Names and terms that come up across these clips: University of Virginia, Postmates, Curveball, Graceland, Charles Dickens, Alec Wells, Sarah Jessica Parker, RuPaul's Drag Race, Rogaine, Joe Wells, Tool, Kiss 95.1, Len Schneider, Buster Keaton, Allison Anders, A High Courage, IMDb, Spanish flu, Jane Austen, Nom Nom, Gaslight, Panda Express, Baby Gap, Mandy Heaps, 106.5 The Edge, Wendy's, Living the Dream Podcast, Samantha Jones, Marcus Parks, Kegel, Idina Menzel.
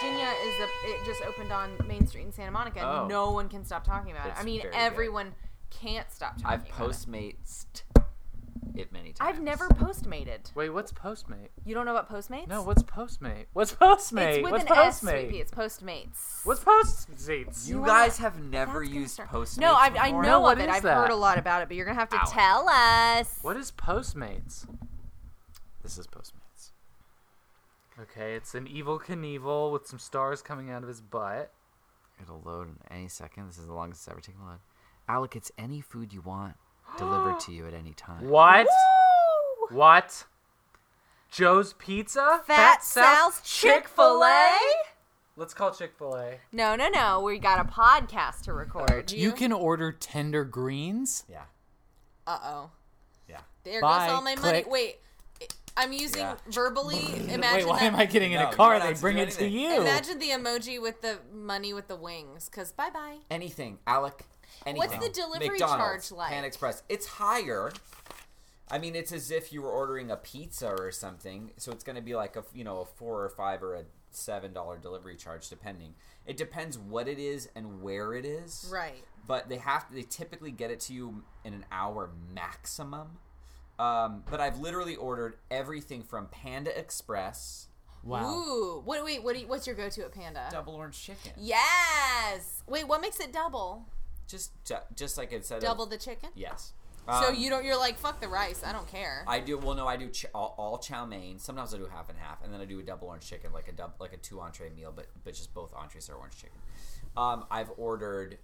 Virginia is it just opened on Main Street in Santa Monica, and no one can stop talking about it. I mean, everyone can't stop talking about it. I've Postmates'd it many times. I've never Postmated. Wait, what's Postmate? You don't know about Postmates? No, what's Postmate? What's Postmate? It's with what's an Postmate? S, sweetie. It's Postmates. What's Postmates? You guys have never used Postmates. No, I know of it. I've heard a lot about it, but you're going to have to tell us. What is Postmates? This is Postmates. Okay, it's an evil Knievel with some stars coming out of his butt. It'll load in any second. This is the longest it's ever taken to load. Alec, it's any food you want delivered to you at any time. What? Woo! What? Joe's Pizza? Fat Sal's Chick-fil-A? Let's call Chick-fil-A. No. We got a podcast to record. You can order tender greens? Yeah. Uh-oh. Yeah. There goes all my money. Wait. I'm using verbally. Imagine. Wait, why am I getting in a car? They bring it to you. Imagine the emoji with the money with the wings. Because bye-bye. Anything, Alec. Anything. What's the delivery McDonald's, charge like? Panda Express. It's higher. I mean, it's as if you were ordering a pizza or something. So it's going to be like a $4 or $5 or a $7 delivery charge, depending. It depends what it is and where it is. Right. But they typically get it to you in an hour maximum. But I've literally ordered everything from Panda Express. Wow. Ooh. Wait. What's your go-to at Panda? Double orange chicken. Yes. Wait. What makes it double? Just like it said. Double the chicken? Yes. So you don't. You're like, fuck the rice. I don't care. I do. Well, no. I do all chow mein. Sometimes I do half and half, and then I do a double orange chicken, like a 2-entree meal, but just both entrees are orange chicken. I've ordered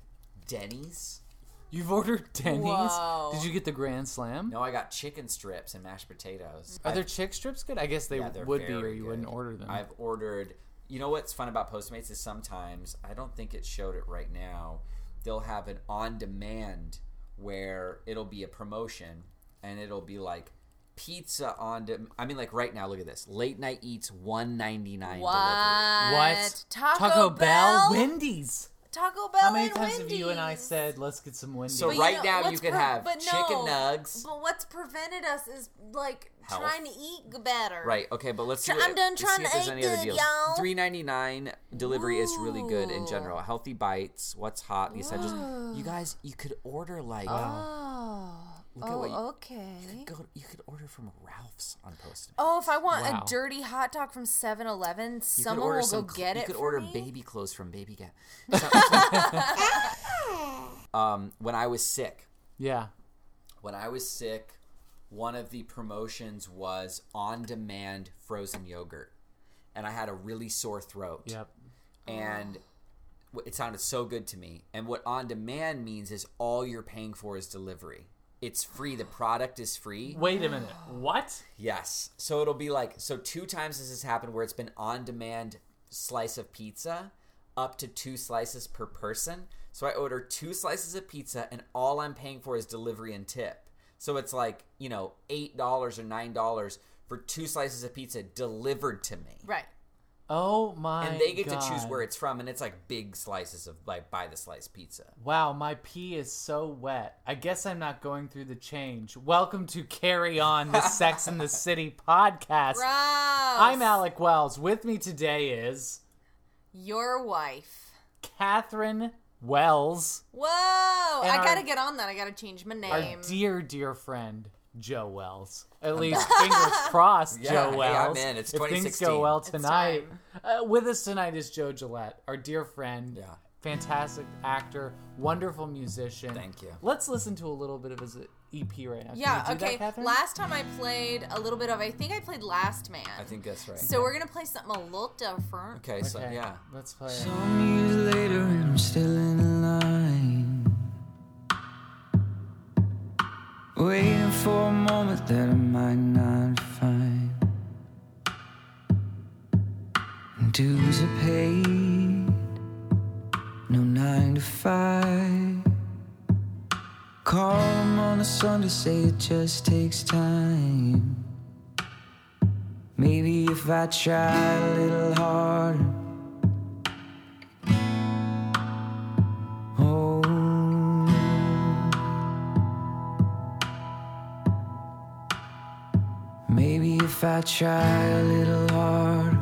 Denny's. You've ordered Denny's? Whoa. Did you get the Grand Slam? No, I got chicken strips and mashed potatoes. Are their chick strips good? I guess they would be, or you wouldn't order them. I've ordered... You know what's fun about Postmates is sometimes, I don't think it showed it right now, they'll have an on-demand where it'll be a promotion, and it'll be like pizza on demand. I mean, like right now, look at this. Late Night Eats, $1.99 delivery. What? Taco Bell? Wendy's. Taco Bell. How many and times Wendy's? Have you and I said, let's get some Wendy's? So right now you can have chicken nugs. But what's prevented us is like health. Trying to eat better. Right. Okay, but let's see. I'm done trying to eat good, y'all. $3.99 delivery is really good in general. Healthy bites, what's hot, the essentials. You guys, you could order like... You could order from Ralph's on Postmates. Oh, if I want a dirty hot dog from 7-Eleven, someone will go get it. You could order baby clothes from Baby Gap. When I was sick. Yeah. When I was sick, one of the promotions was on-demand frozen yogurt, and I had a really sore throat. Yep. And it sounded so good to me. And what on-demand means is all you're paying for is delivery. It's free. The product is free. Wait a minute. What? Yes. So it'll be like, 2 times this has happened where it's been on-demand slice of pizza, up to 2 slices per person. So I order 2 slices of pizza and all I'm paying for is delivery and tip. So it's like, $8 or $9 for 2 slices of pizza delivered to me. Right. Oh my! And they get to choose where it's from, and it's like big slices of like buy the slice pizza. Wow, my pee is so wet. I guess I'm not going through the change. Welcome to Carry On, the Sex and the City podcast. Gross. I'm Alec Wells. With me today is your wife, Catherine Wells. Whoa! And I gotta get on that. I gotta change my name. Our dear friend. Joe Wells. At least, fingers crossed, yeah, Joe Wells. Hey, I'm in. It's 2016. If things go well tonight. With us tonight is Joe Gillette, our dear friend, fantastic actor, wonderful musician. Thank you. Let's listen to a little bit of his EP right now. Yeah, okay. That, last time I played a little bit of, I think I played Last Man. I think that's right. So we're going to play something a little different. Okay, so yeah. Let's play it. Some years later and I'm still in line. Waiting for a moment that I might not find. Dues are paid, no 9 to 5. Call them on a Sunday, say it just takes time. Maybe if I try a little harder. Maybe if I try a little harder.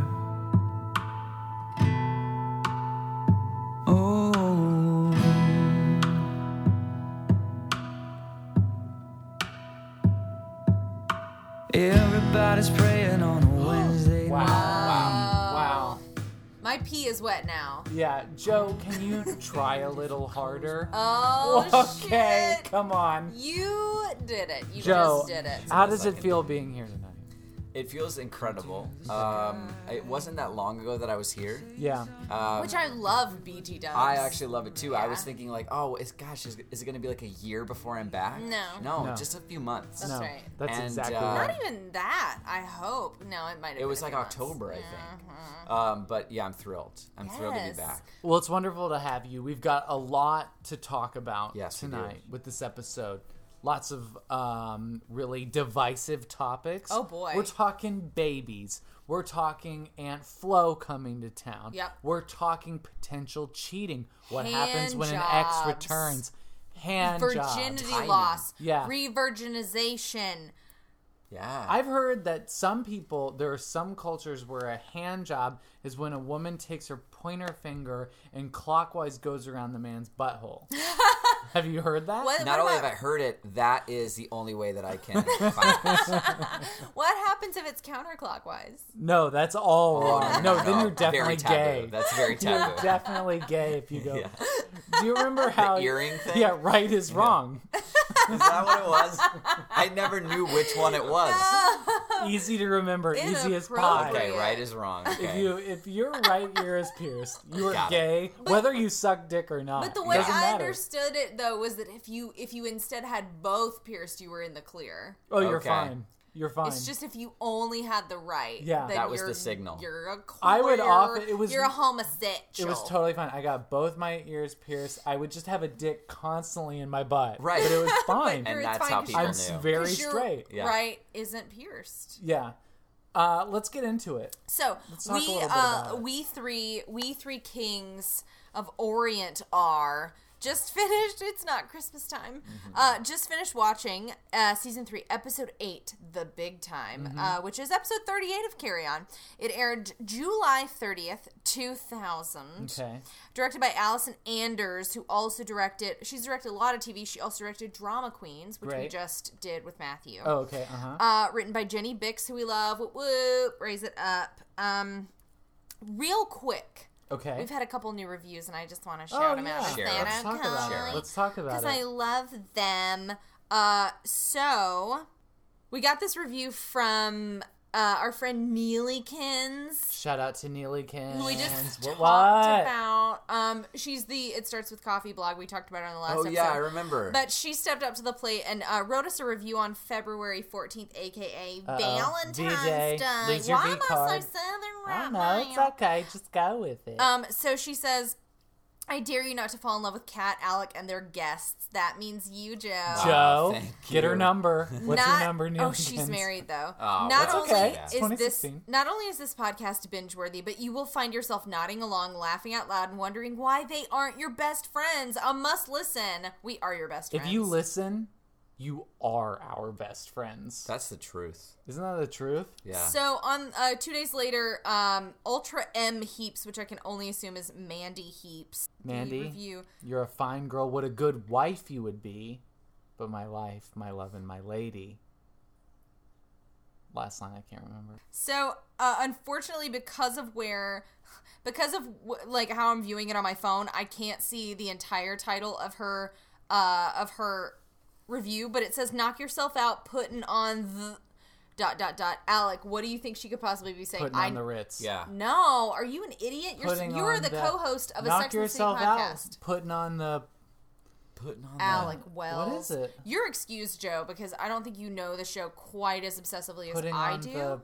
Everybody's praying on a Wednesday. Wow. My pee is wet now. Yeah, Joe, can you try a little harder? Okay, shit. Come on. You did it. You Joe, just did it. How does it feel being here tonight? It feels incredible. It wasn't that long ago that I was here. Yeah. Which I love BGW. I actually love it too. Yeah. I was thinking like, is it going to be like a year before I'm back? No, just a few months. That's right. That's exactly right. Not even that, I hope. No, it might have been. It was like October, months. I think. Mm-hmm. But yeah, I'm thrilled. I'm thrilled to be back. Well, it's wonderful to have you. We've got a lot to talk about tonight with this episode. Lots of really divisive topics. Oh, boy. We're talking babies. We're talking Aunt Flo coming to town. Yep. We're talking potential cheating. What happens when an ex returns. Virginity loss. Yeah. Re-virginization. Yeah. I've heard that some people, there are some cultures where a hand job is when a woman takes her pointer finger and clockwise goes around the man's butthole. Have you heard that? Not only have I heard it, that is the only way that I can find it. What happens if it's counterclockwise? No, that's all wrong. No, then you're definitely gay. That's very taboo. You're definitely gay if you go. Yeah. Do you remember how the earring thing? Yeah, right is wrong. Is that what it was? I never knew which one it was. Easy to remember. Easy as pie. Okay, right is wrong. Okay. If your right ear is pierced, you are gay, whether you suck dick or not. But the way I understood it, though, was that if you instead had both pierced, you were in the clear. Oh, you're fine. You're fine. It's just if you only had the right. Yeah, that was the signal. You're a queer. I would often. It was. You're a homosexual. It was totally fine. I got both my ears pierced. I would just have a dick constantly in my butt. Right, but it was fine. And that's how people knew. I'm very straight. Yeah. Right isn't pierced. Yeah. Let's get into it. So we three kings of Orient are. Just finished. It's not Christmas time. Mm-hmm. Just finished watching season 3, episode 8, The Big Time, mm-hmm. Which is episode 38 of Carry On. It aired July 30th, 2000. Okay. Directed by Allison Anders, who also directed. She's directed a lot of TV. She also directed Drama Queens, which we just did with Matthew. Oh, okay. Uh-huh. Written by Jenny Bix, who we love. Whoop whoop. Raise it up. Real quick. Okay. We've had a couple new reviews, and I just want to shout them out. Sure. Let's talk about it. Because I love them. So, we got this review from our friend Neely Kins. Shout out to Neely Kins. Who we just talked about. She's the It Starts with Coffee blog. We talked about it on the last episode. Oh, yeah, I remember. But she stepped up to the plate and wrote us a review on February 14th, a.k.a. Valentine's Day. Why am I so southern? I don't know. It's okay. Just go with it. So she says, I dare you not to fall in love with Kat, Alec, and their guests. That means you, Joe. Wow, Joe, get her number. What's her number? Neely Kins? She's married, though. Oh, not only is this podcast binge-worthy, but you will find yourself nodding along, laughing out loud, and wondering why they aren't your best friends. A must listen. We are your best friends. If you listen, you are our best friends. That's the truth. Isn't that the truth? Yeah. So on 2 days later, Ultra M Heaps, which I can only assume is Mandy Heaps. Mandy, you're a fine girl. What a good wife you would be. But my life, my love, and my lady. Last line I can't remember. So unfortunately, because of how I'm viewing it on my phone, I can't see the entire title of her review, but it says knock yourself out putting on the ... Alec, what do you think she could possibly be saying? Putting on the Ritz. Yeah. No, are you an idiot? You're the co-host of a Sex and the City podcast. Putting on Alec Wells. What is it? You're excused, Joe, because I don't think you know the show quite as obsessively as I do. The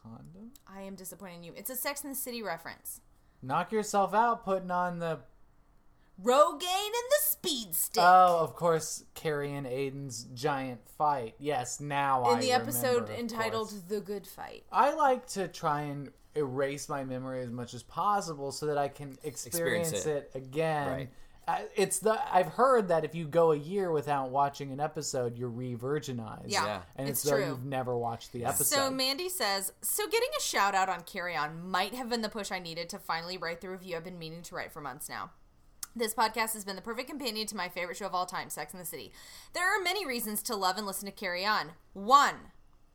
condom? I am disappointed in you. It's a Sex and the City reference. Knock yourself out putting on the Rogaine and the Speed Stick. Oh, of course, Carrie and Aiden's giant fight. Yes, now I remember. In the episode entitled The Good Fight. I like to try and erase my memory as much as possible so that I can experience it again. Right. I've heard that if you go a year without watching an episode, you're re-virginized. Yeah. And it's true. You've never watched the episode. So Mandy says, getting a shout out on Carry On might have been the push I needed to finally write the review I've been meaning to write for months now. This podcast has been the perfect companion to my favorite show of all time, Sex and the City. There are many reasons to love and listen to Carry On. One,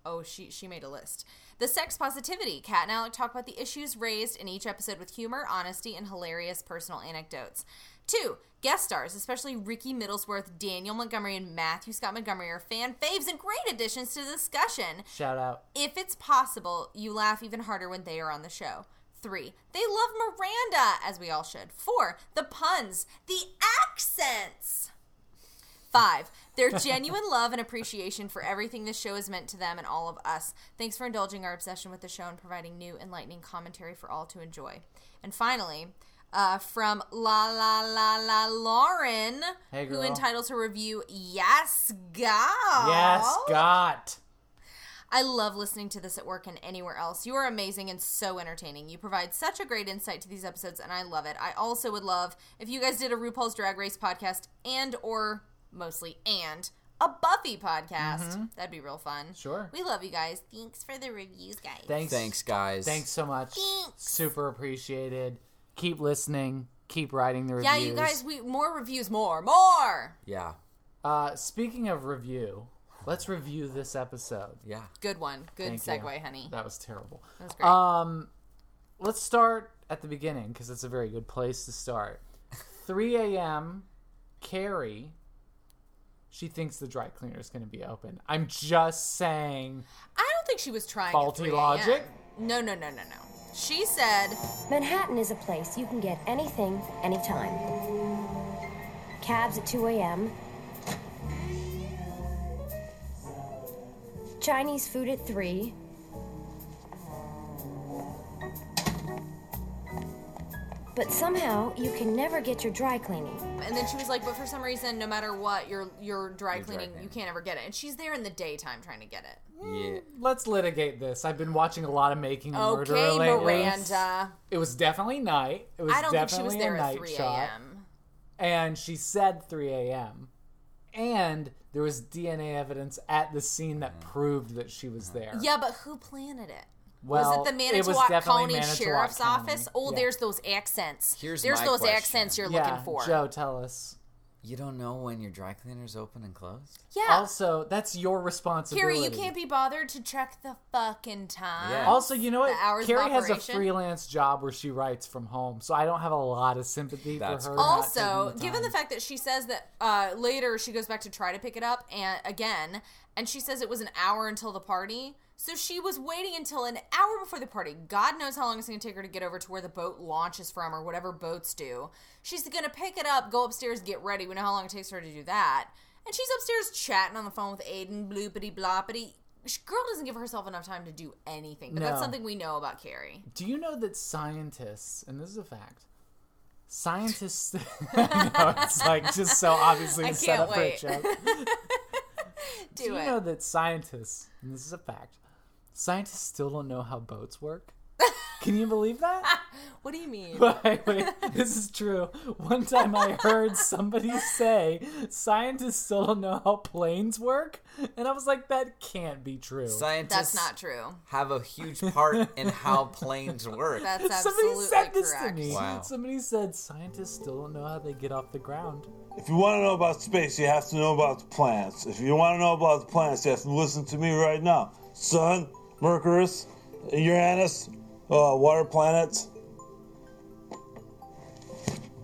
Oh, she made a list. The sex positivity. Kat and Alec talk about the issues raised in each episode with humor, honesty, and hilarious personal anecdotes. 2. Guest stars, especially Ricky Middlesworth, Daniel Montgomery, and Matthew Scott Montgomery are fan faves and great additions to the discussion. Shout out. If it's possible, you laugh even harder when they are on the show. 3. They love Miranda, as we all should. 4. The puns. The accents. 5. Their genuine love and appreciation for everything this show has meant to them and all of us. Thanks for indulging our obsession with the show and providing new, enlightening commentary for all to enjoy. And finally, from Lauren, hey, who entitles her review, Yes, God. Yes, God. I love listening to this at work and anywhere else. You are amazing and so entertaining. You provide such a great insight to these episodes, and I love it. I also would love if you guys did a RuPaul's Drag Race podcast and or... mostly, and a Buffy podcast. Mm-hmm. That'd be real fun. Sure. We love you guys. Thanks for the reviews, guys. Thanks, guys. Thanks so much. Thanks. Super appreciated. Keep listening. Keep writing the reviews. Yeah, you guys, more reviews, more. Yeah. Speaking of review, let's review this episode. Yeah. Good one. Good Thank segue, you. Honey. That was terrible. That was great. Let's start at the beginning, because it's a very good place to start. 3 a.m., Carrie... she thinks the dry cleaner is going to be open. I'm just saying. I don't think she was trying. Faulty logic? No. She said, Manhattan is a place you can get anything, anytime. Cabs at 2 a.m. Chinese food at 3. But somehow, you can never get your dry cleaning. And then she was like, but for some reason, no matter what, your dry cleaning, you can't ever get it. And she's there in the daytime trying to get it. Yeah. Let's litigate this. I've been watching a lot of Making a Murderer lately. Okay, Miranda. It was definitely night. It was I don't think she was there at 3 a.m. And she said 3 a.m. And there was DNA evidence at the scene that proved that she was there. Yeah, but who planted it? Well, was it the Manitowoc County Sheriff's Office? Oh, yeah. There's those accents. Here's my question. Accents you're looking for. Joe, tell us. You don't know when your dry cleaner's open and closed? Yeah. Also, that's your responsibility. Carrie, you can't be bothered to check the fucking time. Yeah. Also, you know what? Carrie has a freelance job where she writes from home, so I don't have a lot of sympathy for her. Also, given the fact that she says that later she goes back to try to pick it up and she says it was an hour until the party. So she was waiting until an hour before the party. God knows how long it's going to take her to get over to where the boat launches from or whatever boats do. She's going to pick it up, go upstairs, get ready. We know how long it takes her to do that. And she's upstairs chatting on the phone with Aiden, bloopity bloppity. Girl doesn't give herself enough time to do anything. But that's something we know about Carrie. Do you know that scientists, and this is a fact, scientists, I know, it's like just so obviously set up for a joke. Do you know that scientists, and this is a fact, scientists still don't know how boats work? Can you believe that? What do you mean? Wait, this is true. One time I heard somebody say, scientists still don't know how planes work. And I was like, that can't be true. Scientists That's not true. Have a huge part in how planes work. That's absolutely correct. Somebody said this to me. Wow. Somebody said, scientists still don't know how they get off the ground. If you want to know about space, you have to know about the planets. If you want to know about the planets, you have to listen to me right now. Sun, Mercury, Uranus, water planets,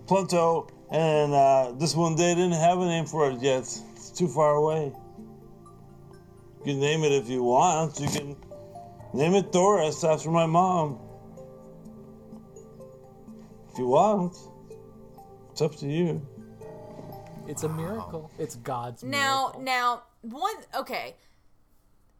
Pluto, and this one they didn't have a name for it yet. It's too far away. You can name it if you want. You can name it Doris after my mom. If you want. It's up to you. It's a miracle. It's God's miracle. Okay.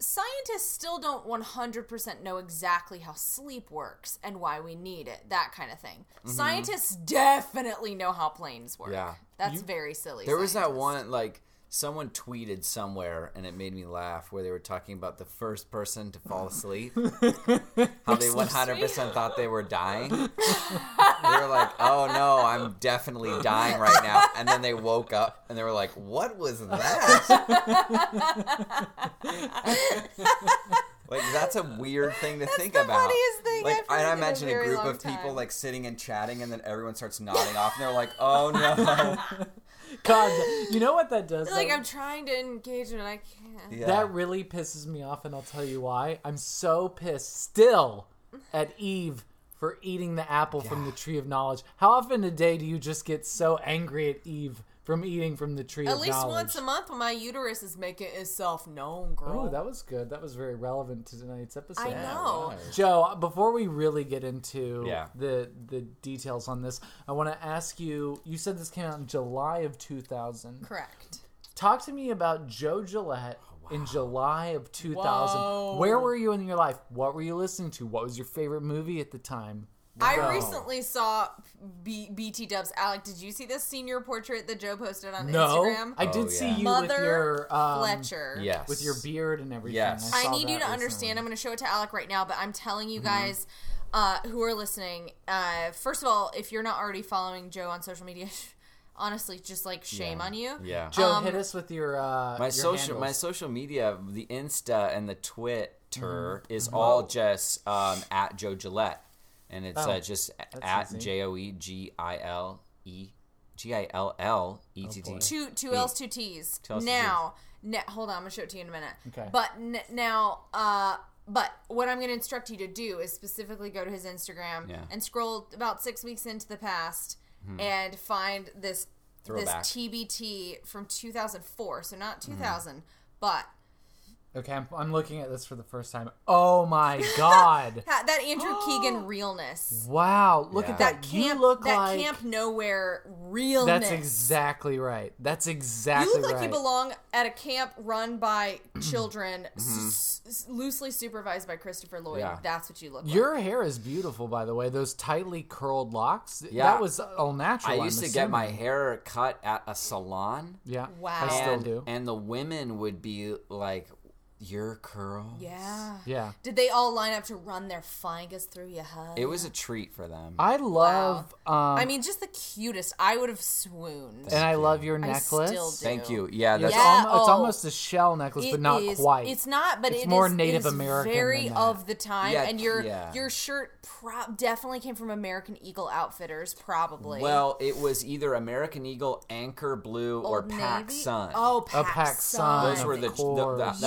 Scientists still don't 100% know exactly how sleep works and why we need it, that kind of thing. Mm-hmm. Scientists definitely know how planes work. Yeah. That's very silly. There was that one, like, someone tweeted somewhere, and it made me laugh, where they were talking about the first person to fall asleep. How they 100% thought they were dying. They were like, oh no, I'm definitely dying right now. And then they woke up, and they were like, what was that? Like, that's a weird thing to think about. That's the funniest thing I've heard. I imagine a group of people, like, sitting and chatting, and then everyone starts nodding off, and they're like, oh no. God, you know what that does? Like, I'm trying to engage and I can't. Yeah. That really pisses me off, and I'll tell you why. I'm so pissed still at Eve for eating the apple from the tree of knowledge. How often a day do you just get so angry at Eve from eating from the tree of knowledge? At least once a month when my uterus is making itself known, girl. Oh, that was good. That was very relevant to tonight's episode. I know. Nice. Joe, before we really get into the details on this, I want to ask you, you said this came out in July of 2000. Correct. Talk to me about Joe Gillette in July of 2000. Whoa. Where were you in your life? What were you listening to? What was your favorite movie at the time? I recently saw BT Dubs. Alec, did you see this senior portrait that Joe posted on Instagram? No, I did see you Mother with your... Fletcher. Yes. With your beard and everything. Yes. I need you to understand. I'm going to show it to Alec right now, but I'm telling you guys who are listening, first of all, if you're not already following Joe on social media... Honestly, just like shame on you. Yeah. Joe, hit us with your my social media, the Insta and the Twitter is all just at Joe Gillette, and it's just at JOE GILLETT. Two L's, two T's. Now, hold on, I'm gonna show it to you in a minute. Okay. But But what I'm going to instruct you to do is specifically go to his Instagram and scroll about 6 weeks into the past. And find this throwback. This TBT from 2004, so not 2000, but... Okay, I'm looking at this for the first time. Oh, my God. That Andrew Keegan realness. Wow. Look at that. That Camp Nowhere realness. That's exactly right. You look like you belong at a camp run by children, loosely supervised by Christopher Lloyd. Yeah. That's what you look like. Your hair is beautiful, by the way. Those tightly curled locks. Yeah. That was all natural. I used to get my hair cut at a salon. Yeah. Wow. I still do. And the women would be like... Your curls. Yeah. Yeah. Did they all line up to run their fingers through your head? It was a treat for them. I love... Wow. I mean, just the cutest. I would have swooned. And I love your necklace. I still do. Thank you. Yeah. That's it's almost a shell necklace, but not quite. It's not, but it's more Native American. It's very of the time. Yeah, and your shirt definitely came from American Eagle Outfitters, probably. Well, it was either American Eagle, Anchor Blue, or Pac Sun. Oh, Pac Sun. Those were that was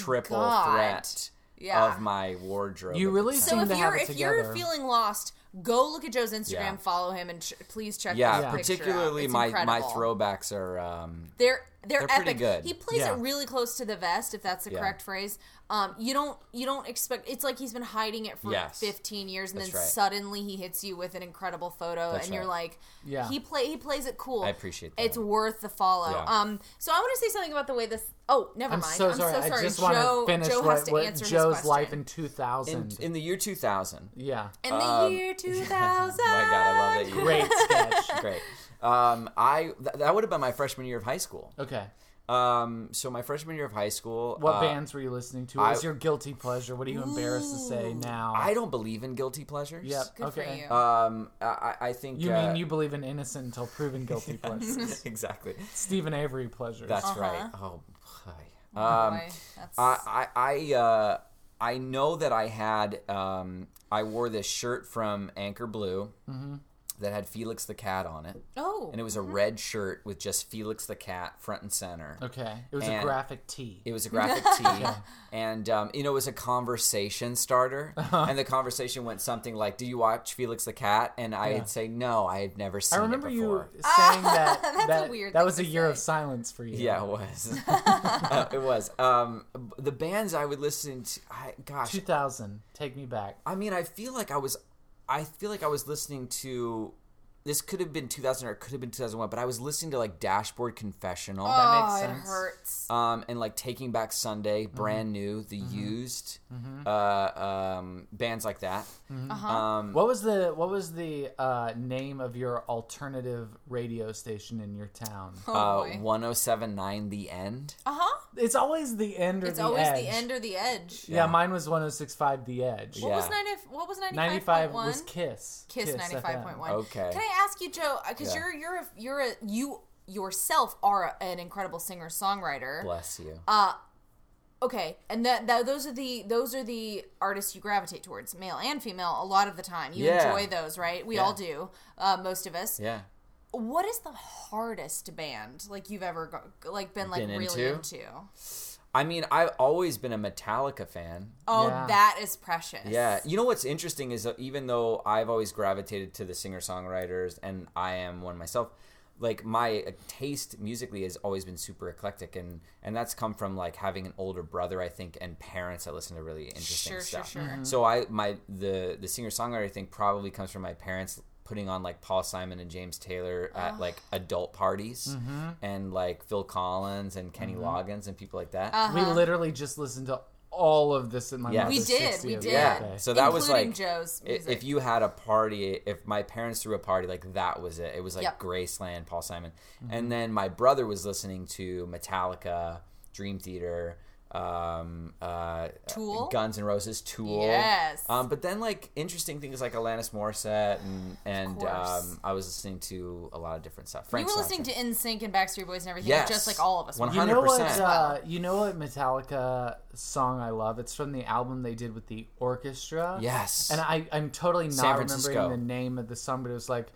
the triple threat of my wardrobe. You really seem to have it together. So if you're feeling lost, go look at Joe's Instagram, follow him, and please check his picture particularly out. my throwbacks are they're epic. Pretty good. He plays it really close to the vest, if that's the correct phrase. You don't expect. It's like he's been hiding it for 15 years, and then suddenly he hits you with an incredible photo, and you're like, he plays it cool. I appreciate that. It's worth the follow. Yeah. So I want to say something about the way this. Oh, never mind. I'm so sorry. I just want to finish Joe answer Joe's life in 2000. In the year 2000. Yeah. In the year 2000. Oh my God, I love that. Great sketch. Great. That would have been my freshman year of high school. Okay. So my freshman year of high school... What bands were you listening to? What was your guilty pleasure? What are you embarrassed to say now? I don't believe in guilty pleasures. Yep. Good for you. I think... You mean you believe in innocent until proven guilty pleasures. Exactly. Stephen Avery pleasures. That's right. Oh, boy. I know that I had... I wore this shirt from Anchor Blue. Mm-hmm. That had Felix the Cat on it. Oh. And it was a red shirt with just Felix the Cat front and center. Okay. It was a graphic tee. And, it was a conversation starter. Uh-huh. And the conversation went something like, do you watch Felix the Cat? And I'd say, no, I had never seen it before. I remember you saying that. That's a weird thing was a year of silence for you. Yeah, it was. It was. The bands I would listen to, 2000. Take me back. I mean, I feel like I was listening to, this could have been 2000 or it could have been 2001, but I was listening to like Dashboard Confessional. Oh, that makes sense. It hurts. And like Taking Back Sunday, Brand New, The Used, bands like that. Mm-hmm. Uh-huh. What was the name of your alternative radio station in your town? Oh, 107.9 The End. Uh-huh. It's always The End or The Edge. It's always The End or The Edge. Yeah, mine was 106.5 The Edge. What was 95.1? Was Kiss. Kiss 95.1. Okay. Can I ask you, Joe, because you yourself are an incredible singer-songwriter. Bless you. Okay, and those are the artists you gravitate towards, male and female, a lot of the time. You enjoy those, right? We all do, most of us. Yeah. What is the hardest band like you've ever been really into? I mean, I've always been a Metallica fan. Oh, yeah. That is precious. Yeah. You know what's interesting is even though I've always gravitated to the singer-songwriters and I am one myself, like my taste musically has always been super eclectic, and that's come from like having an older brother, I think, and parents that listen to really interesting stuff. Sure. Mm-hmm. So the singer-songwriter thing probably comes from my parents putting on like Paul Simon and James Taylor at like adult parties and like Phil Collins and Kenny Loggins and people like that. We literally just listened to all of this in my mother's 60th. We did. Yeah. So that was like Joe's music. If you had a party, if my parents threw a party, like that was it. It was like Graceland, Paul Simon. Mm-hmm. And then my brother was listening to Metallica, Dream Theater, Tool, Guns N' Roses, Tool. Yes. But then like interesting things like Alanis Morissette and I was listening to a lot of different stuff. You were listening to NSYNC and Backstreet Boys and everything, just like all of us. 100%. You know what Metallica song I love? It's from the album they did with the orchestra. Yes. And I'm totally not remembering the name of the song, but it was like,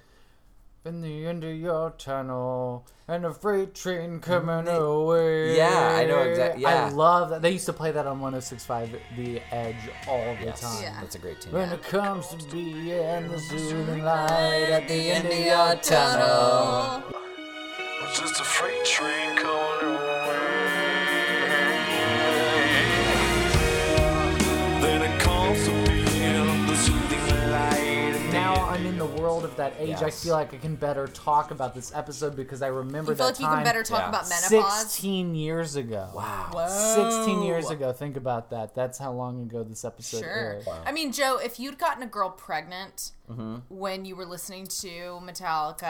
in the end of your tunnel, and a freight train coming away. Yeah, I know exactly. Yeah. I love that. They used to play that on 106.5 The Edge all the time. Yeah. That's a great tune. When it comes to be in the soothing light at the end of your tunnel. It's just a freight train coming away. Then it comes to be in the soothing light. Now I'm in the world of that age. Yes. I feel like I can better talk about this episode because I remember that time. You can better talk about menopause? 16 years ago. Wow. Whoa. 16 years ago. Think about that. That's how long ago this episode aired. Wow. I mean, Joe, if you'd gotten a girl pregnant when you were listening to Metallica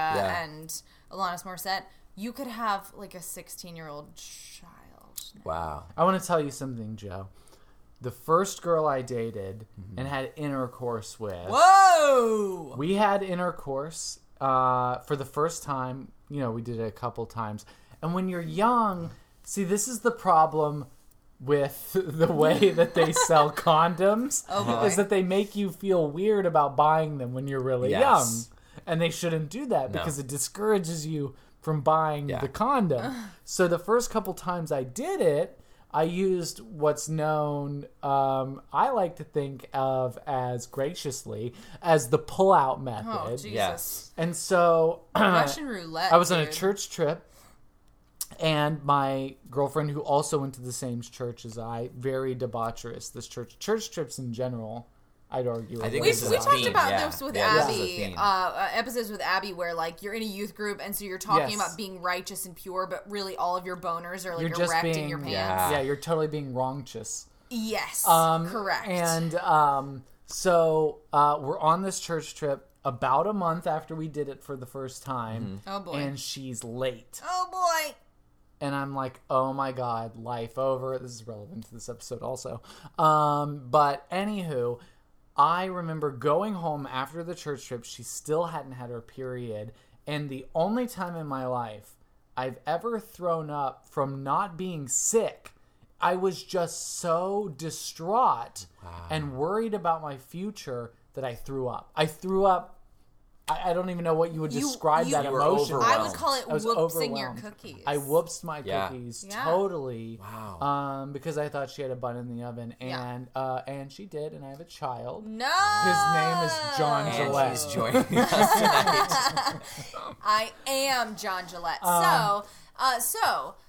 and Alanis Morissette, you could have like a 16-year-old child. Wow. I want to tell you something, Joe. The first girl I dated and had intercourse with. Whoa! We had intercourse for the first time. You know, we did it a couple times. And when you're young, see, this is the problem with the way that they sell condoms. Is that they make you feel weird about buying them when you're really young. And they shouldn't do that because it discourages you from buying the condom. So the first couple times I did it, I used what's known, I like to think of as graciously, as the pull-out method. Oh, Jesus. Yes. And so Russian roulette, I was on a church trip, and my girlfriend, who also went to the same church as I, very debaucherous, this church trips in general, I'd argue. I think we talked about this with Abby, episodes with Abby where like you're in a youth group and so you're talking about being righteous and pure, but really all of your boners are like erect in your pants. Yeah, you're totally being wrongtious. Yes, correct. And so we're on this church trip about a month after we did it for the first time. Oh boy. And she's late. Oh boy. And I'm like, oh my God, life over. This is relevant to this episode also. But anywho, I remember going home after the church trip. She still hadn't had her period. And the only time in my life I've ever thrown up from not being sick, I was just so distraught and worried about my future that I threw up. I don't even know what you would describe that emotion. I would call it whoopsing your cookies. I whoopsed my cookies totally. Wow. Because I thought she had a bun in the oven, and she did, and I have a child. No. His name is John Gillette. And he's joining us tonight. I am John Gillette.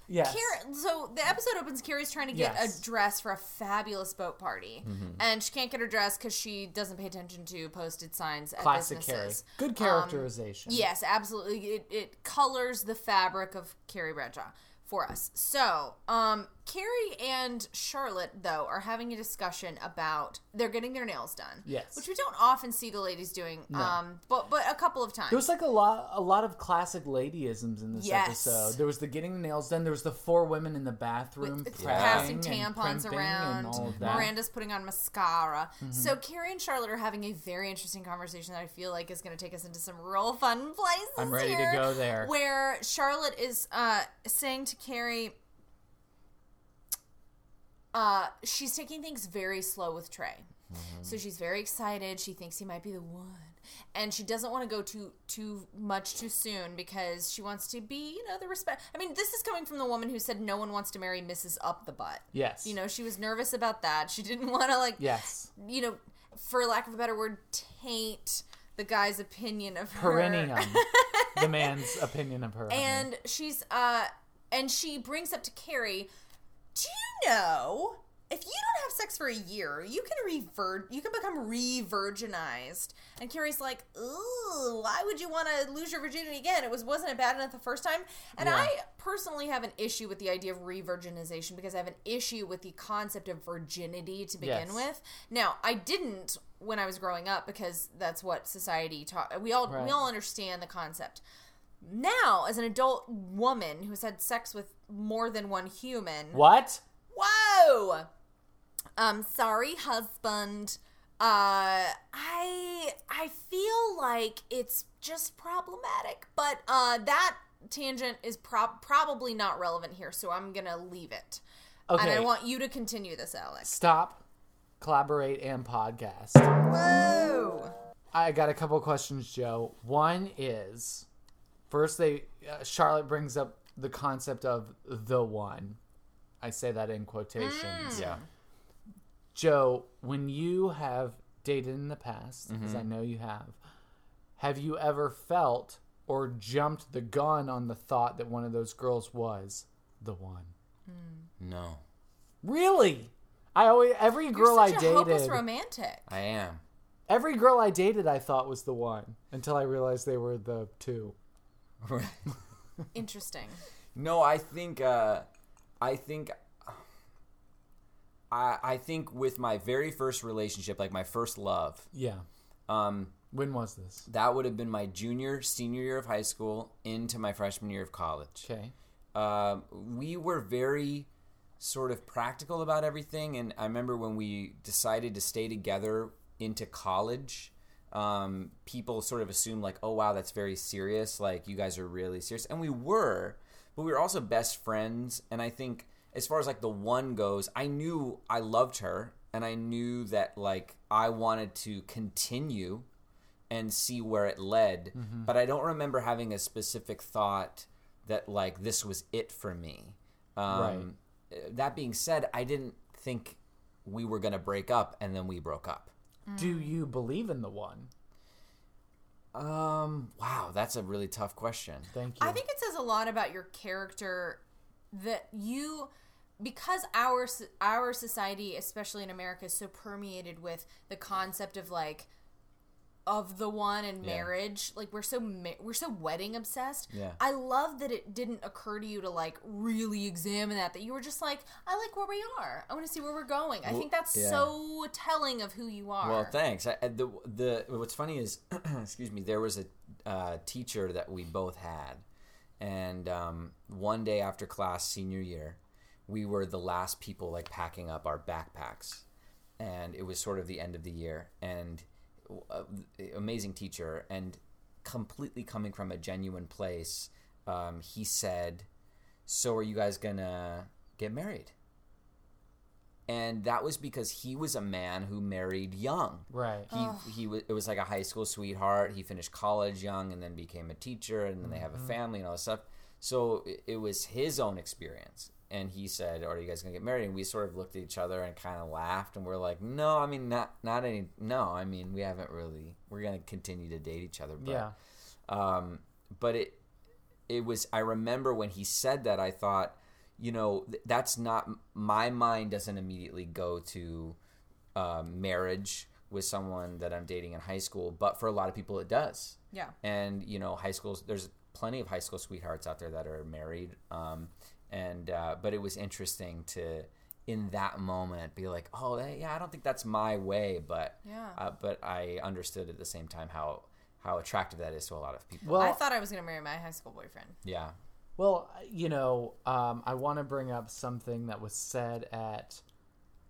Yes. So the episode opens, Carrie's trying to get a dress for a fabulous boat party. Mm-hmm. And she can't get her dress because she doesn't pay attention to posted signs at businesses. Classic Carrie. Good characterization. Yes, absolutely. It colors the fabric of Carrie Bradshaw for us. So Carrie and Charlotte, though, are having a discussion about they're getting their nails done. Yes. Which we don't often see the ladies doing, but a couple of times. There was like a lot of classic ladyisms in this episode. There was the getting the nails done. There was the four women in the bathroom passing tampons around. And all of that. Miranda's putting on mascara. Mm-hmm. So Carrie and Charlotte are having a very interesting conversation that I feel like is going to take us into some real fun places. I'm ready to go there. Where Charlotte is saying to Carrie, she's taking things very slow with Trey. Mm-hmm. So she's very excited. She thinks he might be the one. and she doesn't want to go too much too soon because she wants to be, you know, the respect. I mean, this is coming from the woman who said no one wants to marry Mrs. Up the Butt. Yes. You know, she was nervous about that. She didn't want to, like, yes, you know, for lack of a better word, taint the guy's opinion of her. Perineum. The man's opinion of her. And honey. She's, and she brings up to Carrie, do you know, if you don't have sex for a year, you can become re-virginized. And Carrie's like, ooh, why would you want to lose your virginity again? Wasn't it bad enough the first time? And yeah. I personally have an issue with the idea of re-virginization because I have an issue with the concept of virginity to begin yes. with. Now, I didn't when I was growing up because that's what society taught. We all understand the concept. Now, as an adult woman who's had sex with more than one human. What? Whoa! Sorry, husband. I feel like it's just problematic, but that tangent is probably not relevant here, so I'm gonna leave it. Okay. And I want you to continue this, Alex. Stop, collaborate, and podcast. Whoa! I got a couple questions, Joe. One is, first Charlotte brings up the concept of the one. I say that in quotations. Mm. Yeah. Joe, when you have dated in the past, because mm-hmm. I know you have you ever felt or jumped the gun on the thought that one of those girls was the one? Mm. No. Really? Every girl I dated. You're such a hopeless romantic. I am. Every girl I dated I thought was the one until I realized they were the two. Interesting. No, I think with my very first relationship, like my first love. Yeah. When was this? That would have been my senior year of high school into my freshman year of college. Okay. We were very sort of practical about everything. And I remember when we decided to stay together into college, people sort of assumed like, oh, wow, that's very serious. Like you guys are really serious. And we were. But we were also best friends, and I think as far as like the one goes, I knew I loved her, and I knew that like I wanted to continue and see where it led, mm-hmm. but I don't remember having a specific thought that like this was it for me. Right. That being said, I didn't think we were going to break up, and then we broke up. Mm. Do you believe in the one? Wow, that's a really tough question. Thank you. I think it says a lot about your character that you, because our society, especially in America, is so permeated with the concept of like of the one and marriage. Yeah. Like we're so wedding obsessed. Yeah. I love that it didn't occur to you to like really examine that you were just like, I like where we are. I want to see where we're going. I think that's so telling of who you are. Well, thanks. The what's funny is, excuse me, there was a teacher that we both had, and one day after class, senior year, we were the last people like packing up our backpacks, and it was sort of the end of the year, and amazing teacher, and completely coming from a genuine place, he said, so are you guys gonna get married? And that was because he was a man who married young. Right. It was like a high school sweetheart. He finished college young and then became a teacher, and then mm-hmm. they have a family and all this stuff. So it was his own experience. And he said, are you guys going to get married? And we sort of looked at each other and kind of laughed. And we're like, no, I mean, we haven't really, we're going to continue to date each other. But, yeah. But it was, I remember when he said that, I thought, you know, that's not, my mind doesn't immediately go to marriage with someone that I'm dating in high school. But for a lot of people, it does. Yeah. And, you know, high schools, there's plenty of high school sweethearts out there that are married. But it was interesting to, in that moment, be like, oh, yeah, I don't think that's my way, but yeah. But I understood at the same time how attractive that is to a lot of people. Well, I thought I was going to marry my high school boyfriend. Yeah. Well, you know, I want to bring up something that was said at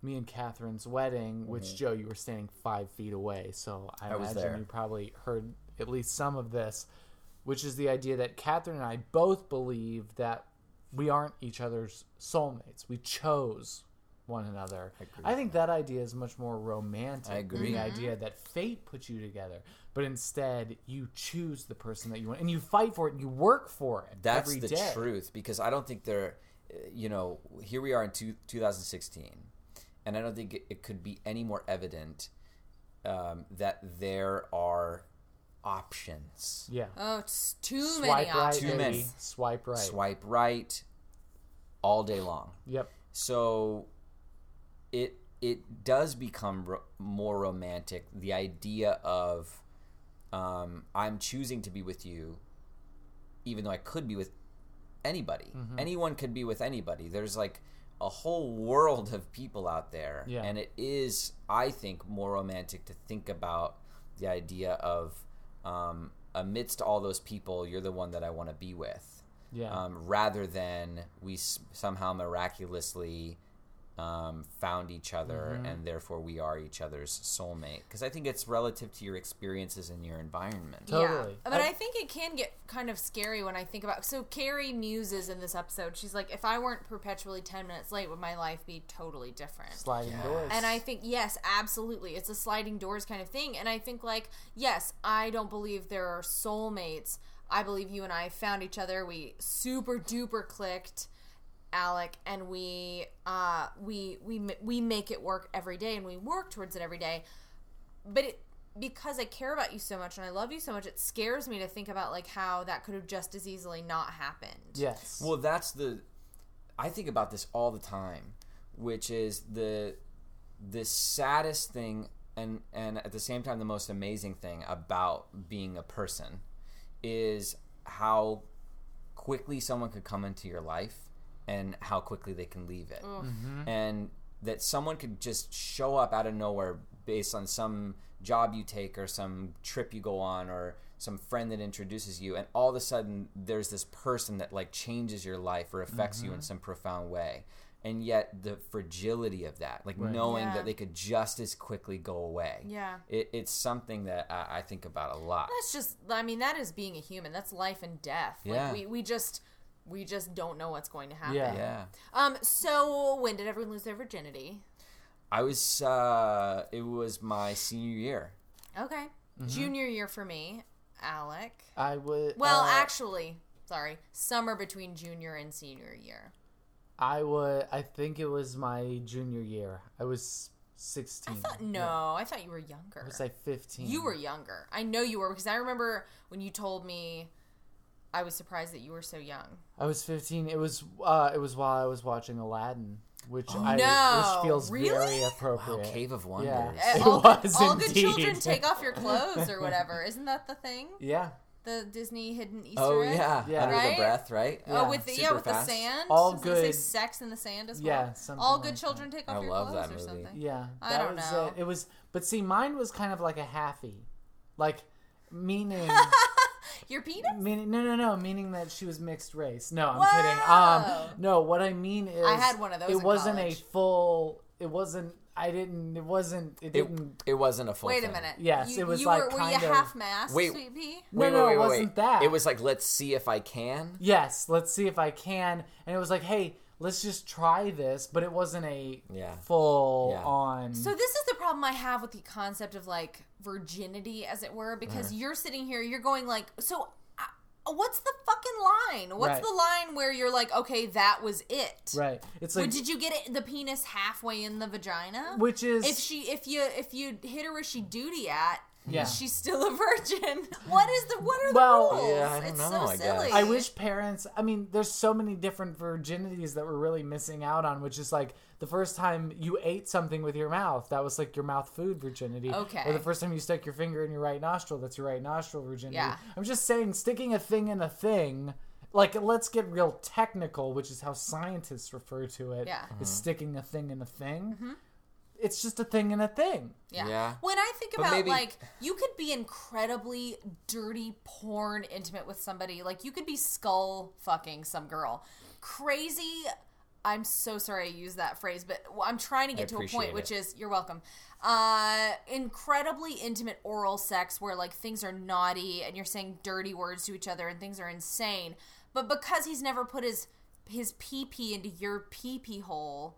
me and Catherine's wedding, mm-hmm. which, Joe, you were standing 5 feet away, so I imagine there. You probably heard at least some of this, which is the idea that Catherine and I both believe that we aren't each other's soulmates. We chose one another. I think that idea is much more romantic. I agree. The idea that fate puts you together, but instead you choose the person that you want and you fight for it and you work for it. That's every day. Truth, because I don't think they're, you know, here we are in 2016, and I don't think it could be any more evident that there are options. Yeah. Oh, it's too many options. Swipe right all day long. Yep. So it does become more romantic, the idea of I'm choosing to be with you even though I could be with anybody. Mm-hmm. Anyone could be with anybody. There's like a whole world of people out there. Yeah. And it is, I think, more romantic to think about the idea of amidst all those people, you're the one that I want to be with. Yeah. Rather than we somehow miraculously found each other, mm-hmm. and therefore we are each other's soulmate. Because I think it's relative to your experiences and your environment. Totally. Yeah. But I think it can get kind of scary when I think about... So Carrie muses in this episode. She's like, if I weren't perpetually 10 minutes late, would my life be totally different? Sliding doors. And I think, yes, absolutely. It's a sliding doors kind of thing. And I think, like, yes, I don't believe there are soulmates. I believe you and I found each other. We super duper clicked... Alec, and we make it work every day, and we work towards it every day. But because I care about you so much and I love you so much, it scares me to think about like how that could have just as easily not happened. Yes. Well, I think about this all the time, which is the saddest thing and at the same time the most amazing thing about being a person is how quickly someone could come into your life. And how quickly they can leave it. Mm-hmm. And that someone could just show up out of nowhere based on some job you take or some trip you go on or some friend that introduces you, and all of a sudden there's this person that like changes your life or affects mm-hmm. you in some profound way. And yet the fragility of that, like right. knowing yeah. that they could just as quickly go away. Yeah. It's something that I think about a lot. That's just, I mean, that is being a human. That's life and death. Like, yeah. We just don't know what's going to happen. Yeah. So when did everyone lose their virginity? It was my senior year. Okay. Mm-hmm. Junior year for me, Alec. Summer between junior and senior year. I think it was my junior year. I was 16. I thought you were younger. I was like 15. You were younger. I know you were, because I remember when you told me. I was surprised that you were so young. I was 15. It was while I was watching Aladdin, which feels really? Very appropriate. Wow, Cave of Wonders. Yeah. All good children take off your clothes or whatever. Isn't that the thing? Yeah. The Disney hidden Easter egg. Oh yeah, yeah. Under the breath, right? Yeah. Oh, with the sand. All good. Does it say sex in the sand as well? Yeah, something all good like children that. Take off I your love clothes that movie. Or something. Yeah, I don't know. It was, but see, mine was kind of like a halfie, like meaning. Your penis? Meaning that she was mixed race. No, I'm kidding. No, what I mean is... I had one of those It wasn't a full Wait a minute. Thing. Yes, it was like kind of... Were you half-mast, Sweet Pea? No, it wasn't that. It was like, let's see if I can? Yes, let's see if I can. And it was like, hey... Let's just try this, but it wasn't a full-on... So this is the problem I have with the concept of, like, virginity, as it were, because you're sitting here, you're going, like, so what's the fucking line? What's the line where you're like, okay, that was it? Right. It's like... But did you get the penis halfway in the vagina? Which is... If you hit her where she duty at... Yeah. Is she still a virgin? What are the rules? Yeah, I don't know, so I silly. Guess. I wish parents, I mean, there's so many different virginities that we're really missing out on, which is like the first time you ate something with your mouth, that was like your mouth food virginity. Okay. Or the first time you stuck your finger in your right nostril, that's your right nostril virginity. Yeah. I'm just saying, sticking a thing in a thing, like let's get real technical, which is how scientists refer to it, is sticking a thing in a thing. Mm-hmm. It's just a thing and a thing. Yeah. When I think about, like, you could be incredibly dirty, porn intimate with somebody. Like, you could be skull fucking some girl. Crazy. I'm so sorry I used that phrase, but I'm trying to get to a point, which is, you're welcome. Incredibly intimate oral sex where, like, things are naughty and you're saying dirty words to each other and things are insane. But because he's never put his pee-pee into your pee-pee hole...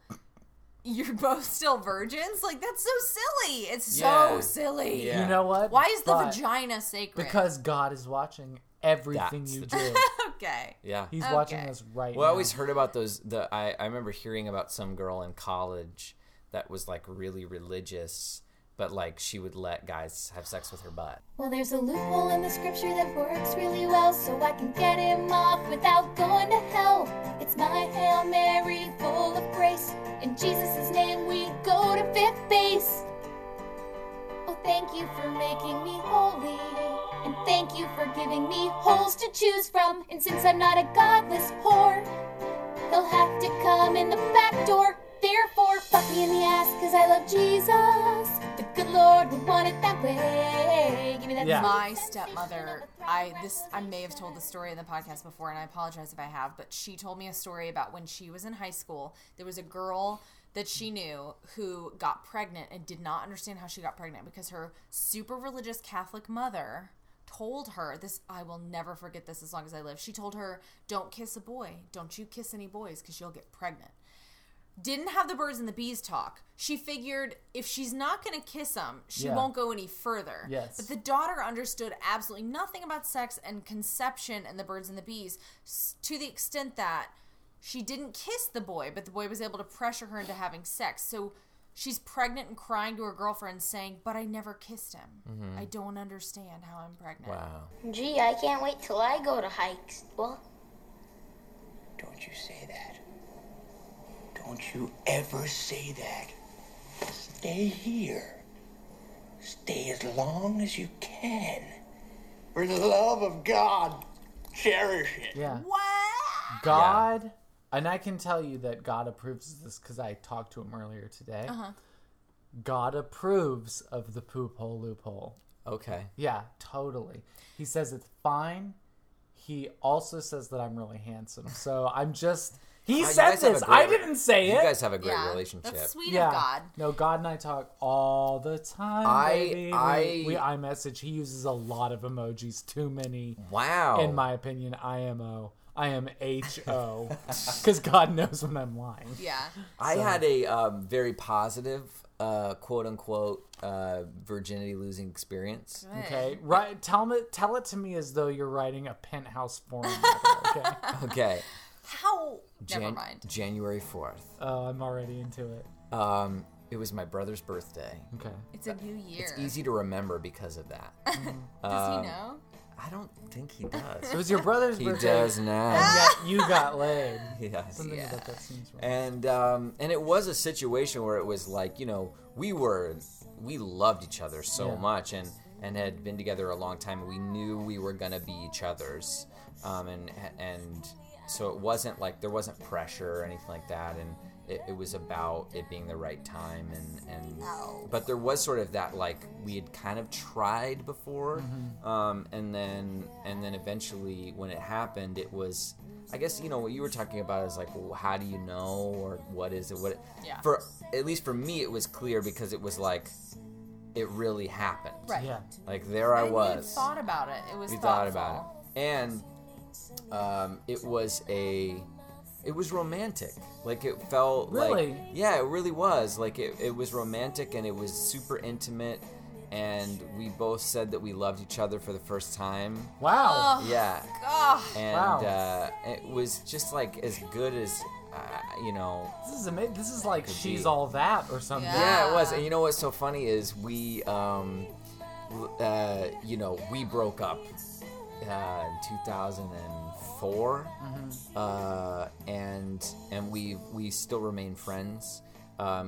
you're both still virgins? Like, that's so silly. It's so silly. Yeah. You know what? Why is the vagina sacred? Because God is watching everything you do. Okay. Yeah. He's watching us right now. Well, I always heard about those. I remember hearing about some girl in college that was, like, really religious, but, like, she would let guys have sex with her butt. Well, there's a loophole in the scripture that works really well, so I can get him off without going to hell. It's my Hail Mary, full of grace. In Jesus' name we go to fifth base. Oh, thank you for making me holy, and thank you for giving me holes to choose from. And since I'm not a godless whore, he'll have to come in the back door. Therefore, fuck me in the ass, cause I love Jesus. The good Lord would want it that way. Give me that. Yeah. My stepmother, I may have told the story in the podcast before, and I apologize if I have, but she told me a story about when she was in high school. There was a girl that she knew who got pregnant and did not understand how she got pregnant because her super religious Catholic mother told her this. I will never forget this as long as I live. She told her, "Don't kiss a boy. Don't you kiss any boys, cause you'll get pregnant." Didn't have the birds and the bees talk. She figured if she's not going to kiss him, she won't go any further. Yes. But the daughter understood absolutely nothing about sex and conception and the birds and the bees, to the extent that she didn't kiss the boy, but the boy was able to pressure her into having sex. So she's pregnant and crying to her girlfriend saying, "But I never kissed him. Mm-hmm. I don't understand how I'm pregnant." Wow. Gee, I can't wait till I go to hikes. Well, don't you say that. Don't you ever say that. Stay here. Stay as long as you can. For the love of God, cherish it. Yeah. What? God, and I can tell you that God approves of this because I talked to him earlier today. Uh-huh. God approves of the poop hole loophole. Okay. Yeah, totally. He says it's fine. He also says that I'm really handsome. So I'm just... He said this. I didn't say it. You guys have a great relationship. That's sweet of God. No, God and I talk all the time, baby. We iMessage. He uses a lot of emojis. Too many. Wow. In my opinion, IMO. I am HO. Because God knows when I'm lying. Yeah. So. I had a very positive, quote-unquote, virginity-losing experience. Good. Okay. Right. Tell it to me as though you're writing a Penthouse forum letter, okay? Okay. How? Never mind. January 4th. Oh, I'm already into it. It was my brother's birthday. Okay. It's a new year. It's easy to remember because of that. Does he know? I don't think he does. It was your brother's birthday. He does now. And yet you got laid. Yes. Something about that seems wrong. And it was a situation where it was like, you know, we loved each other so much and had been together a long time. We knew we were going to be each other's. So it wasn't like, there wasn't pressure or anything like that, and it was about it being the right time, but there was sort of that, like, we had kind of tried before, mm-hmm. and then eventually when it happened, it was, I guess, you know, what you were talking about is like, well, how do you know, or what is it, for, at least for me, it was clear because it was like, it really happened. Right. Yeah. Like, there I was. We thought about it. It was thoughtful. We thought about it. And... It was romantic. Like, it felt really? Like, yeah, it really was. Like, it was romantic, and it was super intimate, and we both said that we loved each other for the first time. Wow. Yeah. Oh, and it was just like as good as, you know. This is amazing. This is like She's All That or something. Yeah, it was. And you know what's so funny is we, we broke up. In 2004, mm-hmm. and we still remain friends,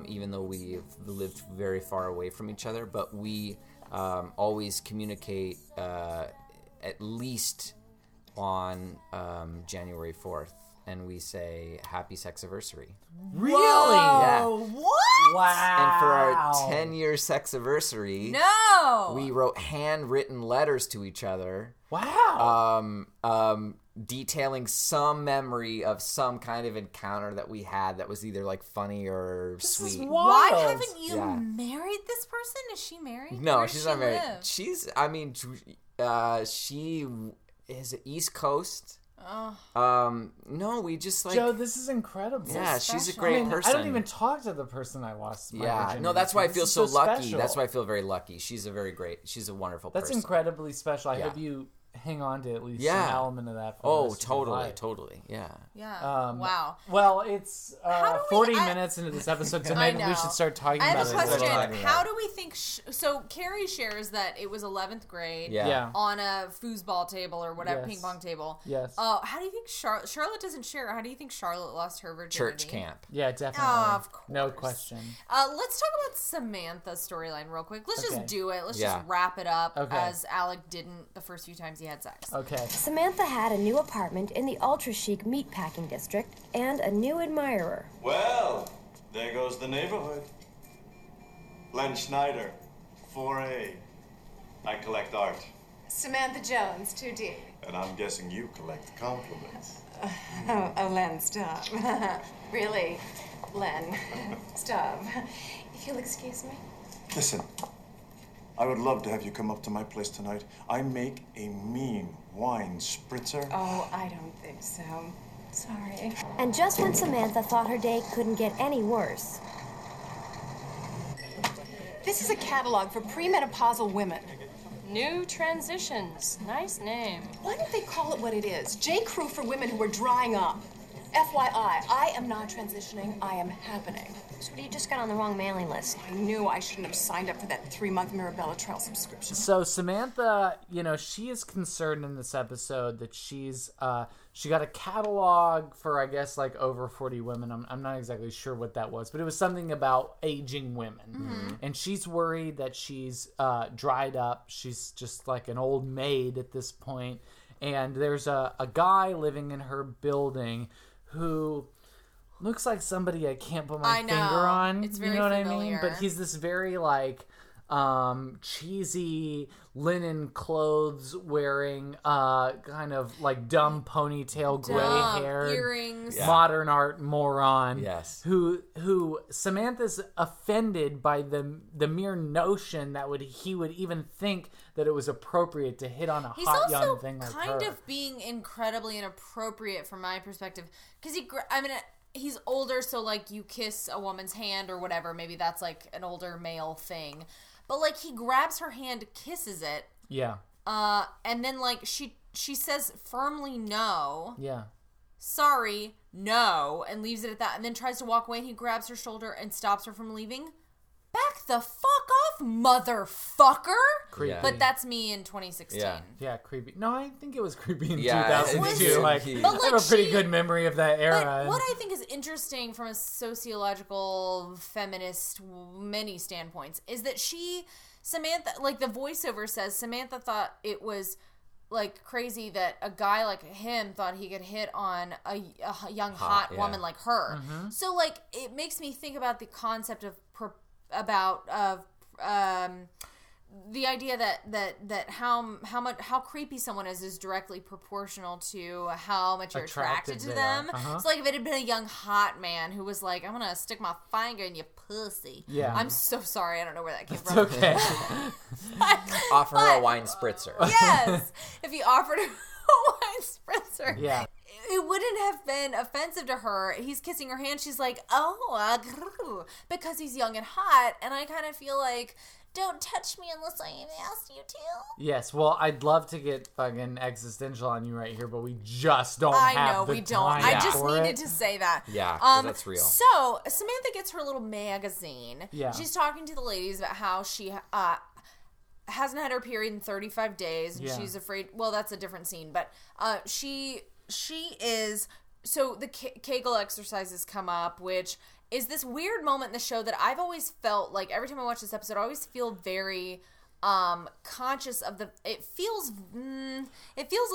even though we've lived very far away from each other. But we always communicate at least on January 4th, and we say happy sexiversary. Really? Yeah. What? Wow. And for our 10-year sexiversary, we wrote handwritten letters to each other. Wow. Detailing some memory of some kind of encounter that we had that was either like funny or sweet. This is wild. Why haven't you married this person? Is she married? No, she's not married. She's, I mean, she is East Coast. No, we just like... Joe, this is incredible. Yeah, so she's a great person. I don't even talk to the person I lost my virginity. No, that's why I feel so lucky. Special. That's why I feel very lucky. She's a she's a wonderful person. That's incredibly special. I hope you hang on to at least an element of that. Oh, totally. Yeah. Yeah. Wow. Well, it's 40 minutes into this episode, so maybe we should start talking about it. I have a question. How do we think... So Carrie shares that it was 11th grade on a foosball table or whatever, ping pong table. Yes. How do you think Charlotte doesn't share? How do you think Charlotte lost her virginity? Church camp. Yeah, definitely. Oh, of course. No question. Let's talk about Samantha's storyline real quick. Let's just do it. Let's just wrap it up as Alec didn't the first few times he had sex. Okay. Samantha had a new apartment in the ultra-chic meatpacking district and a new admirer. Well, there goes the neighborhood. Len Schneider, 4A. I collect art. Samantha Jones, 2D. And I'm guessing you collect compliments. Oh, Len, stop. Really, Len, stop. If you'll excuse me. Listen. I would love to have you come up to my place tonight. I make a mean wine spritzer. Oh, I don't think so. Sorry. And just when Samantha thought her day couldn't get any worse. This is a catalog for premenopausal women. New Transitions. Nice name. Why don't they call it what it is? J. Crew for women who are drying up. FYI, I am not transitioning, I am happening. So you just got on the wrong mailing list. I knew I shouldn't have signed up for that 3-month Mirabella Trail subscription. So Samantha, she is concerned in this episode that she's, she got a catalog for, I guess, like over 40 women. I'm not exactly sure what that was, but it was something about aging women. Mm-hmm. And she's worried that she's dried up. She's just like an old maid at this point. And there's a guy living in her building who looks like somebody I can't put my finger on. It's very familiar. I mean? But he's this very like cheesy linen clothes wearing, kind of like dumb ponytail, gray hair, earrings, modern art moron. Yes, who Samantha's offended by the mere notion that he would even think that it was appropriate to hit on a hot young thing like her. He's also kind of being incredibly inappropriate from my perspective because he's older, so like you kiss a woman's hand or whatever. Maybe that's like an older male thing. But, like, he grabs her hand, kisses it. Yeah. And then, like, she says firmly no. Yeah. Sorry, no, and leaves it at that. And then tries to walk away, and he grabs her shoulder and stops her from leaving. Back the fuck off, motherfucker. Creepy. But that's me in 2016. Yeah, creepy. No, I think it was creepy in 2002. I have a pretty good memory of that era. But what I think is interesting from a sociological, feminist, many standpoints, is that Samantha, like the voiceover says, Samantha thought it was like crazy that a guy like him thought he could hit on a young hot woman like her. Mm-hmm. So like it makes me think about the concept of the idea that how creepy someone is directly proportional to how much you're attracted to them. Uh-huh. So like if it had been a young hot man who was like, I'm gonna stick my finger in your pussy. Yeah. I'm so sorry, I don't know where that came from. It's okay. Offer her a wine spritzer. Yes. If he offered her a wine spritzer. Yeah. It wouldn't have been offensive to her. He's kissing her hand. She's like, oh, because he's young and hot. And I kind of feel like, don't touch me unless I asked you to. Yes, well, I'd love to get fucking existential on you right here, but we just don't have the time. I just needed to say that. Yeah, that's real. So Samantha gets her little magazine. Yeah. She's talking to the ladies about how she... hasn't had her period in 35 days. And she's afraid... Well, that's a different scene, but she is, so the Kegel exercises come up, which is this weird moment in the show that I've always felt like every time I watch this episode, I always feel very conscious of it feels a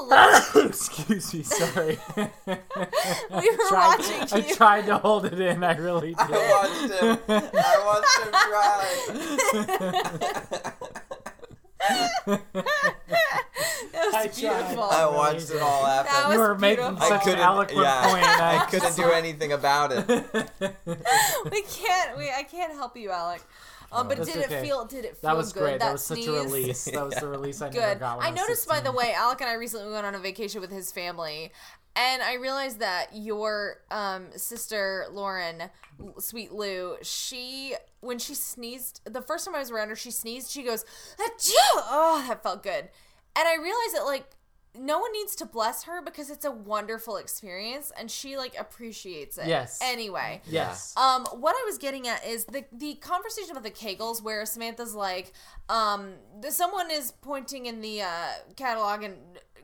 little. Excuse me, sorry. We were watching you. I tried to hold it in, I really did. I watched him try. Beautiful. I watched it all happen. You were making such an eloquent point. I couldn't do anything about it. I can't help you, Alec. But did it feel that was good? Great. That was such a release. That was the release I never got. I noticed, by the way, Alec and I recently went on a vacation with his family, and I realized that your sister Lauren, Sweet Lou, she, when she sneezed the first time I was around her, she sneezed. She goes, "Achoo!" Oh, that felt good. And I realized that, like, no one needs to bless her because it's a wonderful experience and she, like, appreciates it. Yes. Anyway. Yes. What I was getting at is the conversation about the Kegels where Samantha's like, someone is pointing in the catalog and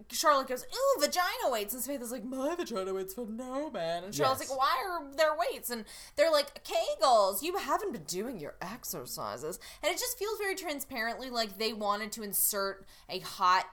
Charlotte goes, "Ooh, vagina weights," and Samantha's like, "My vagina weights for no man." And Charlotte's like, "Why are there weights?" And they're like, "Kegels, you haven't been doing your exercises." And it just feels very transparently like they wanted to insert a hot,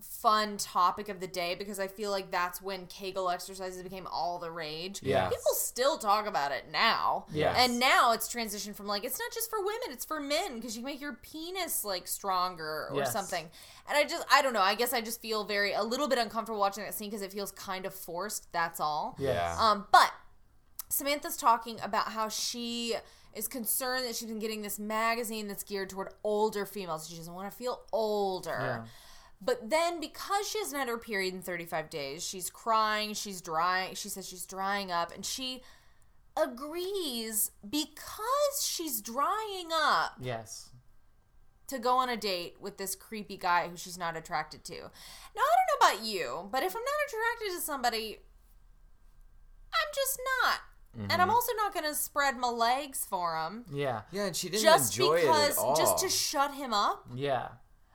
fun topic of the day, because I feel like that's when Kegel exercises became all the rage. Yeah, people still talk about it now. Yeah, and now it's transitioned from, like, it's not just for women, it's for men, because you can make your penis, like, stronger or something. And I don't know. I guess I just feel a little bit uncomfortable watching that scene because it feels kind of forced. That's all. Yeah. But Samantha's talking about how she is concerned that she's been getting this magazine that's geared toward older females. She doesn't want to feel older. Yeah. But then, because she hasn't had her period in 35 days, she's crying, she's drying, she says she's drying up, and she agrees because she's drying up. Yes. To go on a date with this creepy guy who she's not attracted to. Now, I don't know about you, but if I'm not attracted to somebody, I'm just not. Mm-hmm. And I'm also not going to spread my legs for him. Yeah. Yeah, and she didn't enjoy it at all. Just to shut him up. Yeah.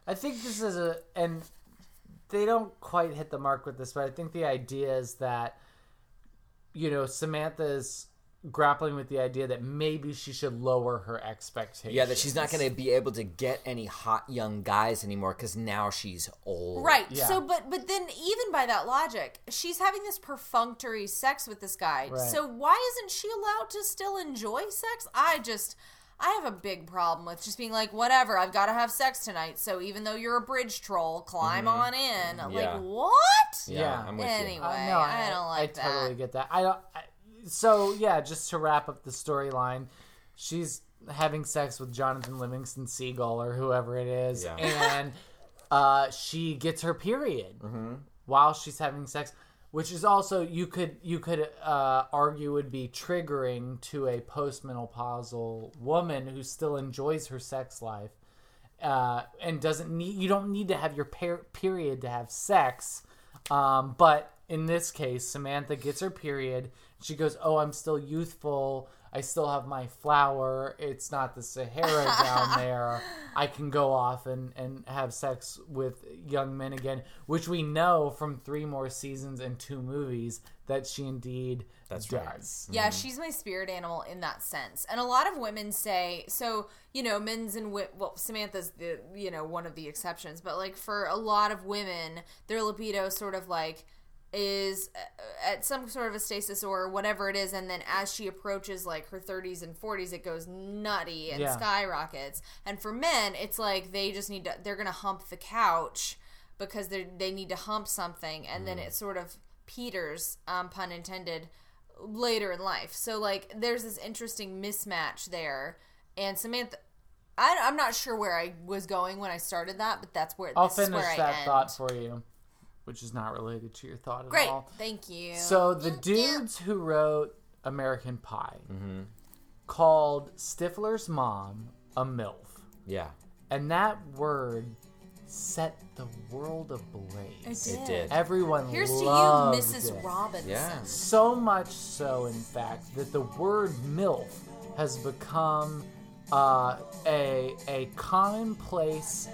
I think this is and they don't quite hit the mark with this, but I think the idea is that, you know, Samantha is grappling with the idea that maybe she should lower her expectations. Yeah, that she's not going to be able to get any hot young guys anymore because now she's old. Right. Yeah. So, but then even by that logic, she's having this perfunctory sex with this guy. Right. So why isn't she allowed to still enjoy sex? I have a big problem with just being like, whatever, I've got to have sex tonight. So even though you're a bridge troll, climb on in. I'm like, what? Yeah, I'm with you. Anyway, I don't like that. I totally get that. So, yeah, just to wrap up the storyline, she's having sex with Jonathan Livingston Seagull or whoever it is. Yeah. And she gets her period while she's having sex. Which is also, you could argue would be triggering to a postmenopausal woman who still enjoys her sex life and you don't need to have your period to have sex. But in this case, Samantha gets her period. She goes, "Oh, I'm still youthful. I still have my flower. It's not the Sahara down there. I can go off and have sex with young men again," which we know from 3 more seasons and 2 movies that she indeed does. Right. Yeah, she's my spirit animal in that sense. And a lot of women say, so, you know, Samantha's the, you know, one of the exceptions, but, like, for a lot of women, their libido sort of, like, is at some sort of a stasis or whatever it is, and then as she approaches, like, her 30s and 40s, it goes nutty and skyrockets. And for men, it's like they just need to, they're gonna hump the couch because they need to hump something, and then it sort of peters, pun intended, later in life. So, like, there's this interesting mismatch there. And Samantha, I'm not sure where I was going when I started that, but that's where I'll finish that thought for you, which is not related to your thought at all. Great, thank you. So the dudes who wrote American Pie called Stifler's mom a MILF. Yeah. And that word set the world ablaze. It did. Everyone loved it. Here's to you, Mrs. Robinson. Yeah. So much so, in fact, that the word MILF has become a commonplace,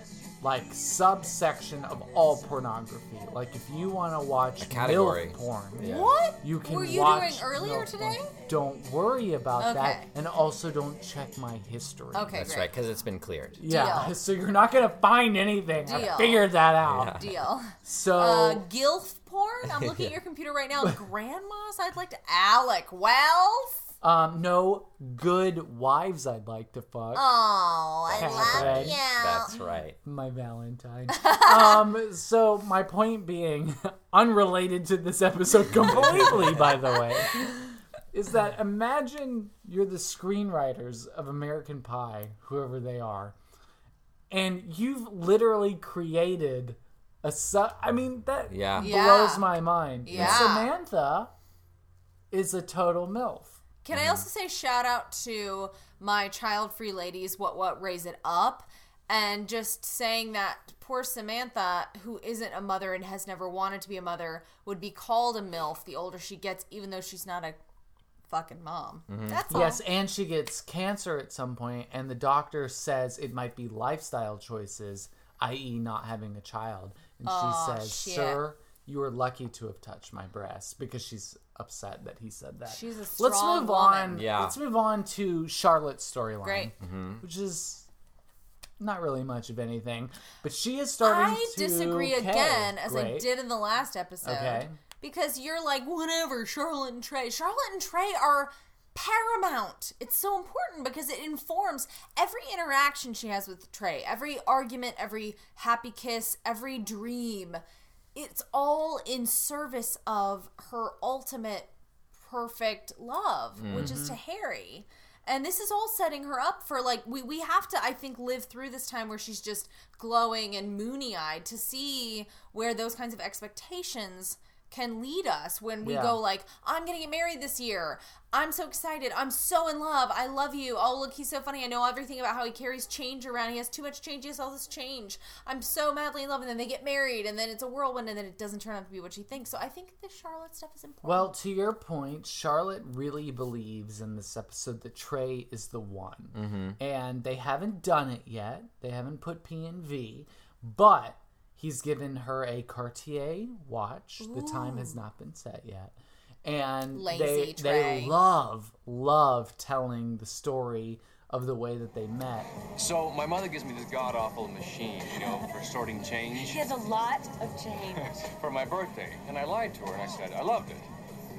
like, subsection of all pornography. Like, if you want to watch MILF porn, what you can were you watch doing earlier today? Porn. Don't worry about that, and also don't check my history. Okay, that's great. Right, because it's been cleared. Yeah, deal. So you're not gonna find anything. Deal. I figured that out. Yeah. Deal. So GILF porn. I'm looking at your computer right now. Grandmas, I'd like to. Alec Wells. No, good wives I'd like to fuck. Oh, I love you. That's right. My Valentine. So my point being, unrelated to this episode completely, by the way, is that imagine you're the screenwriters of American Pie, whoever they are, and you've literally created a sub. I mean, that blows my mind. Yeah. And Samantha is a total MILF. Can I also say shout out to my child-free ladies, What Raise It Up, and just saying that poor Samantha, who isn't a mother and has never wanted to be a mother, would be called a MILF the older she gets, even though she's not a fucking mom. Mm-hmm. That's all. Yes, and she gets cancer at some point, and the doctor says it might be lifestyle choices, i.e. not having a child. And she says, "Sir, you are lucky to have touched my breast," because she's upset that he said that. She's a strong woman. Yeah. Let's move on to Charlotte's storyline, which is not really much of anything, but she is starting to disagree again, as I did in the last episode. Okay. Because you're like, whatever, Charlotte and Trey. Charlotte and Trey are paramount. It's so important because it informs every interaction she has with Trey, every argument, every happy kiss, every dream. It's all in service of her ultimate perfect love, which is to Harry. And this is all setting her up for, like, we have to, I think, live through this time where she's just glowing and moony-eyed to see where those kinds of expectations can lead us when we go like, I'm going to get married this year. I'm so excited. I'm so in love. I love you. Oh, look, he's so funny. I know everything about how he carries change around. He has too much change. He has all this change. I'm so madly in love. And then they get married, and then it's a whirlwind, and then it doesn't turn out to be what she thinks. So I think the Charlotte stuff is important. Well, to your point, Charlotte really believes in this episode that Trey is the one. Mm-hmm. And they haven't done it yet. They haven't put P and V, but he's given her a Cartier watch. Ooh. The time has not been set yet. And they love telling the story of the way that they met. So my mother gives me this god-awful machine, you know, for sorting change. She has a lot of change. For my birthday. And I lied to her and I said I loved it.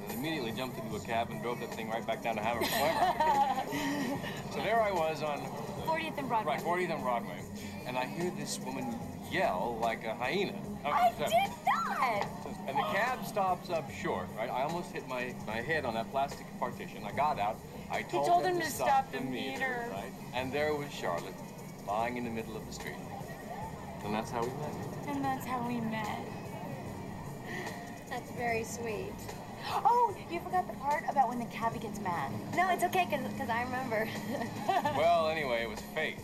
And I immediately jumped into a cab and drove that thing right back down to Hammer. So there I was on 40th and Broadway. Right, 40th and Broadway. And I hear this woman yell like a hyena. I did that! And the cab stops up short, right? I almost hit my head on that plastic partition. I got out. I told him to stop the meter. Right? And there was Charlotte, lying in the middle of the street. And that's how we met. And that's how we met. That's very sweet. Oh, you forgot the part about when the cabbie gets mad. No, it's okay, because I remember. Well, anyway, it was fate.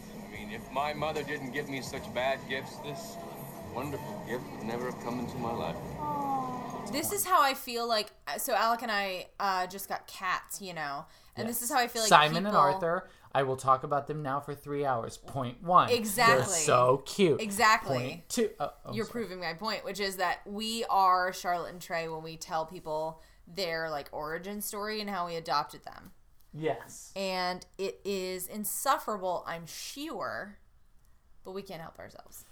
If my mother didn't give me such bad gifts, this wonderful gift would never have come into my life. Aww. This is how I feel like... So Alec and I just got cats, you know. And This is how I feel like Simon and Arthur, I will talk about them now for 3 hours. Point one. Exactly. They're so cute. Exactly. Point two. Proving my point, which is that we are Charlotte and Trey when we tell people their like origin story and how we adopted them. Yes. And it is insufferable, I'm sure, but we can't help ourselves.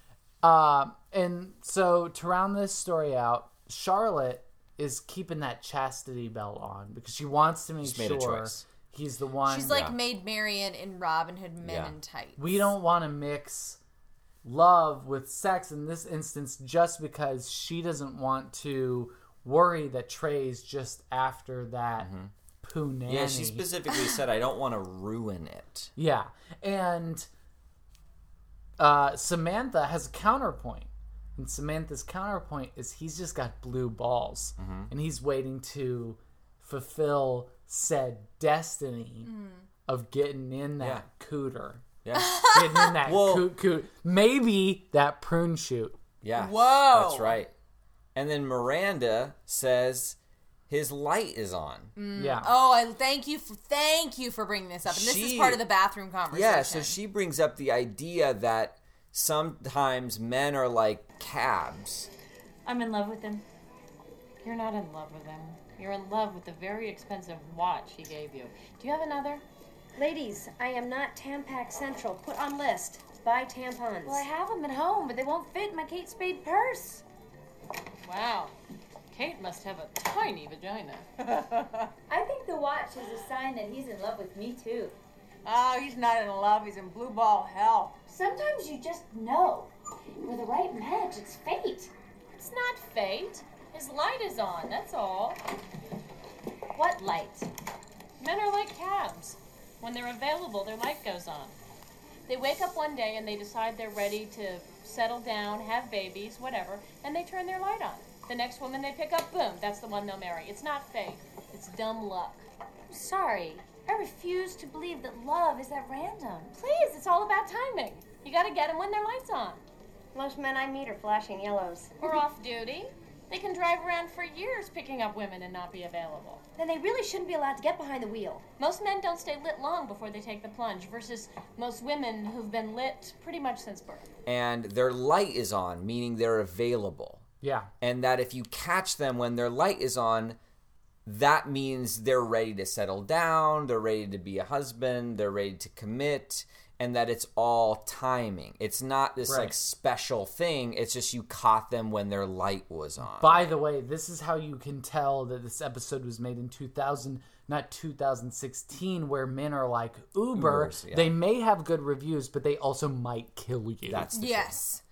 And so to round this story out, Charlotte is keeping that chastity belt on because she wants to make sure he's the one. She's like Maid Marian in Robin Hood Men in Tights. We don't want to mix love with sex in this instance just because she doesn't want to worry that Trey's just after that. Mm-hmm. Poo-nanny. Yeah, she specifically said, I don't want to ruin it. Yeah. And Samantha has a counterpoint. And Samantha's counterpoint is he's just got blue balls. Mm-hmm. And he's waiting to fulfill said destiny of getting in that cooter. Yeah. Getting in that coot. Maybe that prune shoot. Yeah. Whoa. That's right. And then Miranda says... his light is on. Mm. Yeah. Oh, I thank you for bringing this up. And this is part of the bathroom conversation. Yeah, so she brings up the idea that sometimes men are like cabs. I'm in love with him. You're not in love with him. You're in love with the very expensive watch he gave you. Do you have another? Ladies, I am not Tampax Central. Put on list. Buy tampons. Well, I have them at home, but they won't fit in my Kate Spade purse. Wow. Kate must have a tiny vagina. I think the watch is a sign that he's in love with me, too. Oh, he's not in love. He's in blue ball hell. Sometimes you just know. With the right match, it's fate. It's not fate. His light is on, that's all. What light? Men are like cabs. When they're available, their life goes on. They wake up one day and they decide they're ready to settle down, have babies, whatever, and they turn their light on. The next woman they pick up, boom, that's the one they'll marry. It's not fate. It's dumb luck. I'm sorry. I refuse to believe that love is that random. Please, it's all about timing. You gotta get them when their light's on. Most men I meet are flashing yellows. Or off duty. They can drive around for years picking up women and not be available. Then they really shouldn't be allowed to get behind the wheel. Most men don't stay lit long before they take the plunge, versus most women who've been lit pretty much since birth. And their light is on, meaning they're available. Yeah. And that if you catch them when their light is on, that means they're ready to settle down, they're ready to be a husband, they're ready to commit, and that it's all timing. It's not this like special thing. It's just you caught them when their light was on. By the way, this is how you can tell that this episode was made in 2000, not 2016, where men are like Uber. Ubers, yeah. They may have good reviews, but they also might kill you. That's the yes. Thing.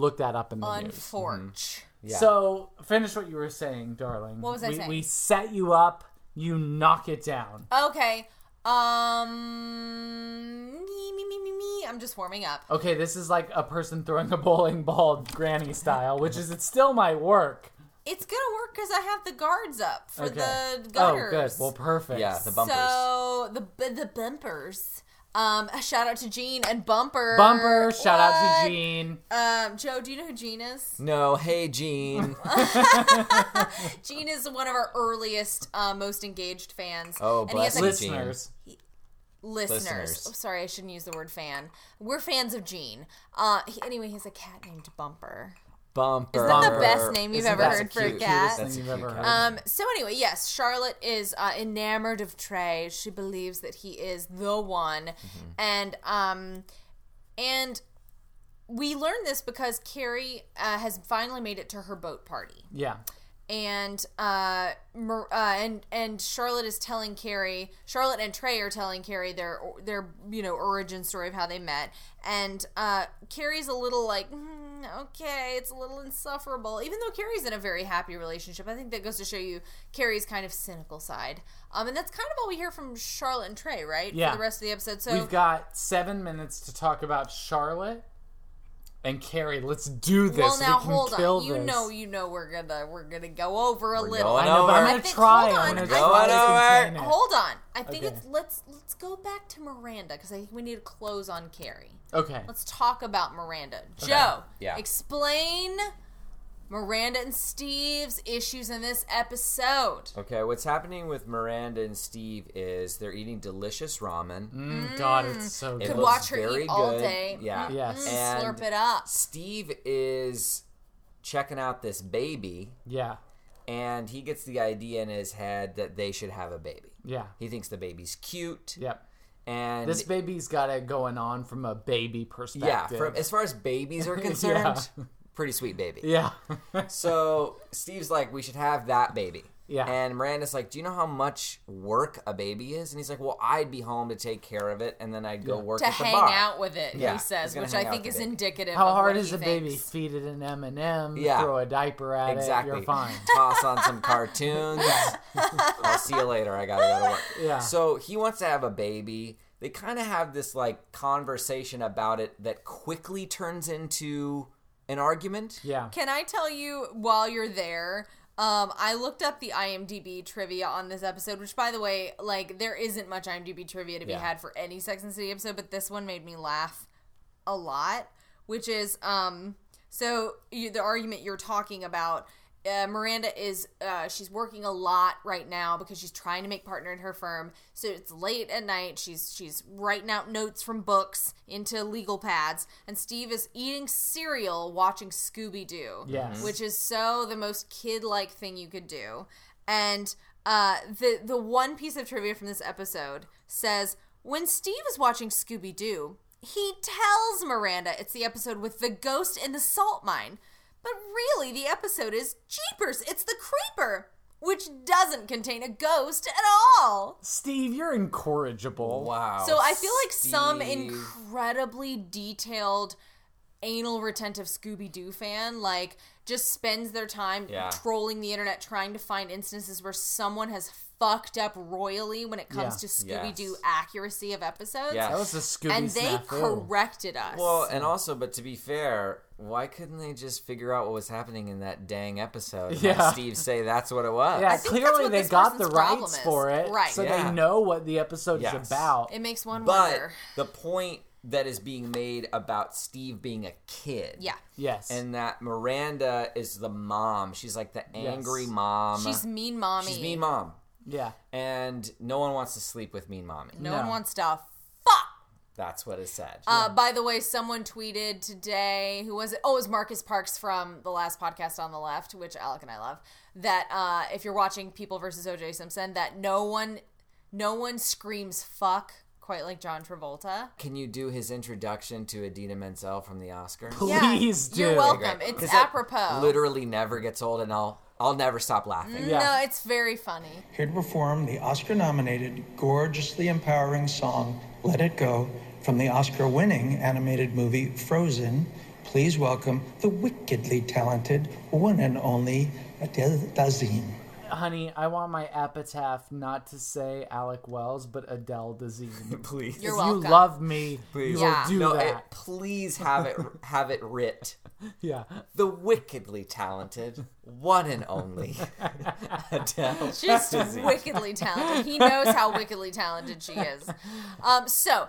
Look that up in the news. Unfortunately. Yeah. So finish what you were saying, darling. What was I saying? We set you up. You knock it down. Okay. I'm just warming up. Okay, this is like a person throwing a bowling ball granny style, which is it still might work. It's going to work because I have the guards up for the gutters. Oh, good. Well, perfect. Yeah, the bumpers. So, the bumpers. A shout out to Jean and Bumper. Bumper, shout out to Jean. Joe, do you know who Jean is? No, hey Jean. Jean is one of our earliest, most engaged fans. Oh, bless you, listeners. Listeners. Oh, sorry, I shouldn't use the word fan. We're fans of Jean. Anyway, he has a cat named Bumper. Bumper. Is that the best name you've ever heard for a cat? That's the cutest thing you've ever heard. So anyway, yes, Charlotte is enamored of Trey. She believes that he is the one. Mm-hmm. And we learned this because Carrie has finally made it to her boat party. Yeah. And Charlotte is telling Carrie. Charlotte and Trey are telling Carrie their origin story of how they met. And Carrie's a little like, okay, it's a little insufferable. Even though Carrie's in a very happy relationship, I think that goes to show you Carrie's kind of cynical side. And that's kind of all we hear from Charlotte and Trey, right? Yeah. For the rest of the episode. So we've got 7 minutes to talk about Charlotte. And Carrie, let's do this. Well, now hold on. You know, we're gonna go over a little. I'm gonna try. Hold on. I think it's let's go back to Miranda because I think we need to close on Carrie. Okay. Let's talk about Miranda. Okay. Joe, explain Miranda and Steve's issues in this episode. Okay, what's happening with Miranda and Steve is they're eating delicious ramen. God, it's so good. Could watch her eat all day. Yeah. Yes. And slurp it up. Steve is checking out this baby. Yeah. And he gets the idea in his head that they should have a baby. Yeah. He thinks the baby's cute. Yep. And this baby's got it going on from a baby perspective. Yeah, as far as babies are concerned. Yeah. Pretty sweet baby. Yeah. So Steve's like, we should have that baby. Yeah. And Miranda's like, do you know how much work a baby is? And he's like, well, I'd be home to take care of it, and then I'd go work at the bar. To hang out with it, he says, which I think is indicative of how hard is a baby? Feed it an M&M, throw a diaper at it, you're fine. Toss on some cartoons. I'll see you later. I gotta go to work. Yeah. So he wants to have a baby. They kind of have this like conversation about it that quickly turns into an argument? Yeah. Can I tell you, while you're there, I looked up the IMDb trivia on this episode, which, by the way, like, there isn't much IMDb trivia to be had for any Sex and the City episode, but this one made me laugh a lot, which is, the argument you're talking about, Miranda is, she's working a lot right now because she's trying to make partner at her firm. So it's late at night. She's writing out notes from books into legal pads. And Steve is eating cereal, watching Scooby-Doo. Yes. Which is the most kid-like thing you could do. And the one piece of trivia from this episode says, when Steve is watching Scooby-Doo, he tells Miranda it's the episode with the ghost in the salt mine. But really, the episode is Jeepers, It's the Creeper, which doesn't contain a ghost at all. Steve, you're incorrigible. Wow. So I feel like some incredibly detailed anal retentive Scooby-Doo fan, like, just spends their time trolling the internet, trying to find instances where someone has fucked up royally when it comes to Scooby-Doo accuracy of episodes. Yeah, that was the Scooby and they corrected us. Well, and also, but to be fair, why couldn't they just figure out what was happening in that dang episode? Yeah. Let Steve say that's what it was. Yeah, clearly they got the rights for it, right? So they know what the episode is about. It makes one wonder. But the point that is being made about Steve being a kid. Yeah. Yes. And that Miranda is the mom. She's like the angry mom. She's mean mommy. She's mean mom. Yeah. And no one wants to sleep with mean mommy. No one wants to fuck. That's what is said. By the way, someone tweeted today, who was it? Oh, it was Marcus Parks from the last podcast on the left, which Alec and I love, that if you're watching People versus O.J. Simpson, that no one screams fuck quite like John Travolta. Can you do his introduction to Idina Menzel from the Oscars? Please do. You're welcome. Okay, it's apropos. It literally never gets old, and I'll never stop laughing. Yeah. No, it's very funny. Here to perform the Oscar-nominated, gorgeously empowering song, Let It Go, from the Oscar-winning animated movie Frozen, please welcome the wickedly talented one and only Adele Dazeem. Honey, I want my epitaph not to say Alec Wells, but Adele Dazeem. Please. You're welcome. If you love me, please. You'll do that. Please have it writ. Yeah. The wickedly talented, one and only Adele. Just wickedly talented. He knows how wickedly talented she is. So,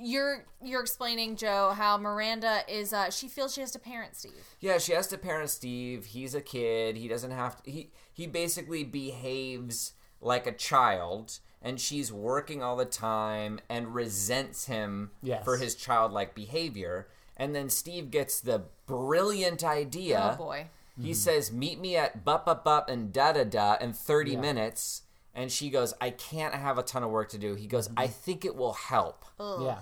you're explaining, Joe, how Miranda is. She feels she has to parent Steve. Yeah, she has to parent Steve. He's a kid. He doesn't have to. He basically behaves like a child, and she's working all the time and resents him for his childlike behavior. And then Steve gets the brilliant idea. Oh boy! He says, "Meet me at bup and da da da in 30 minutes." And she goes, I can't have a ton of work to do. He goes, I think it will help. Ugh. Yeah.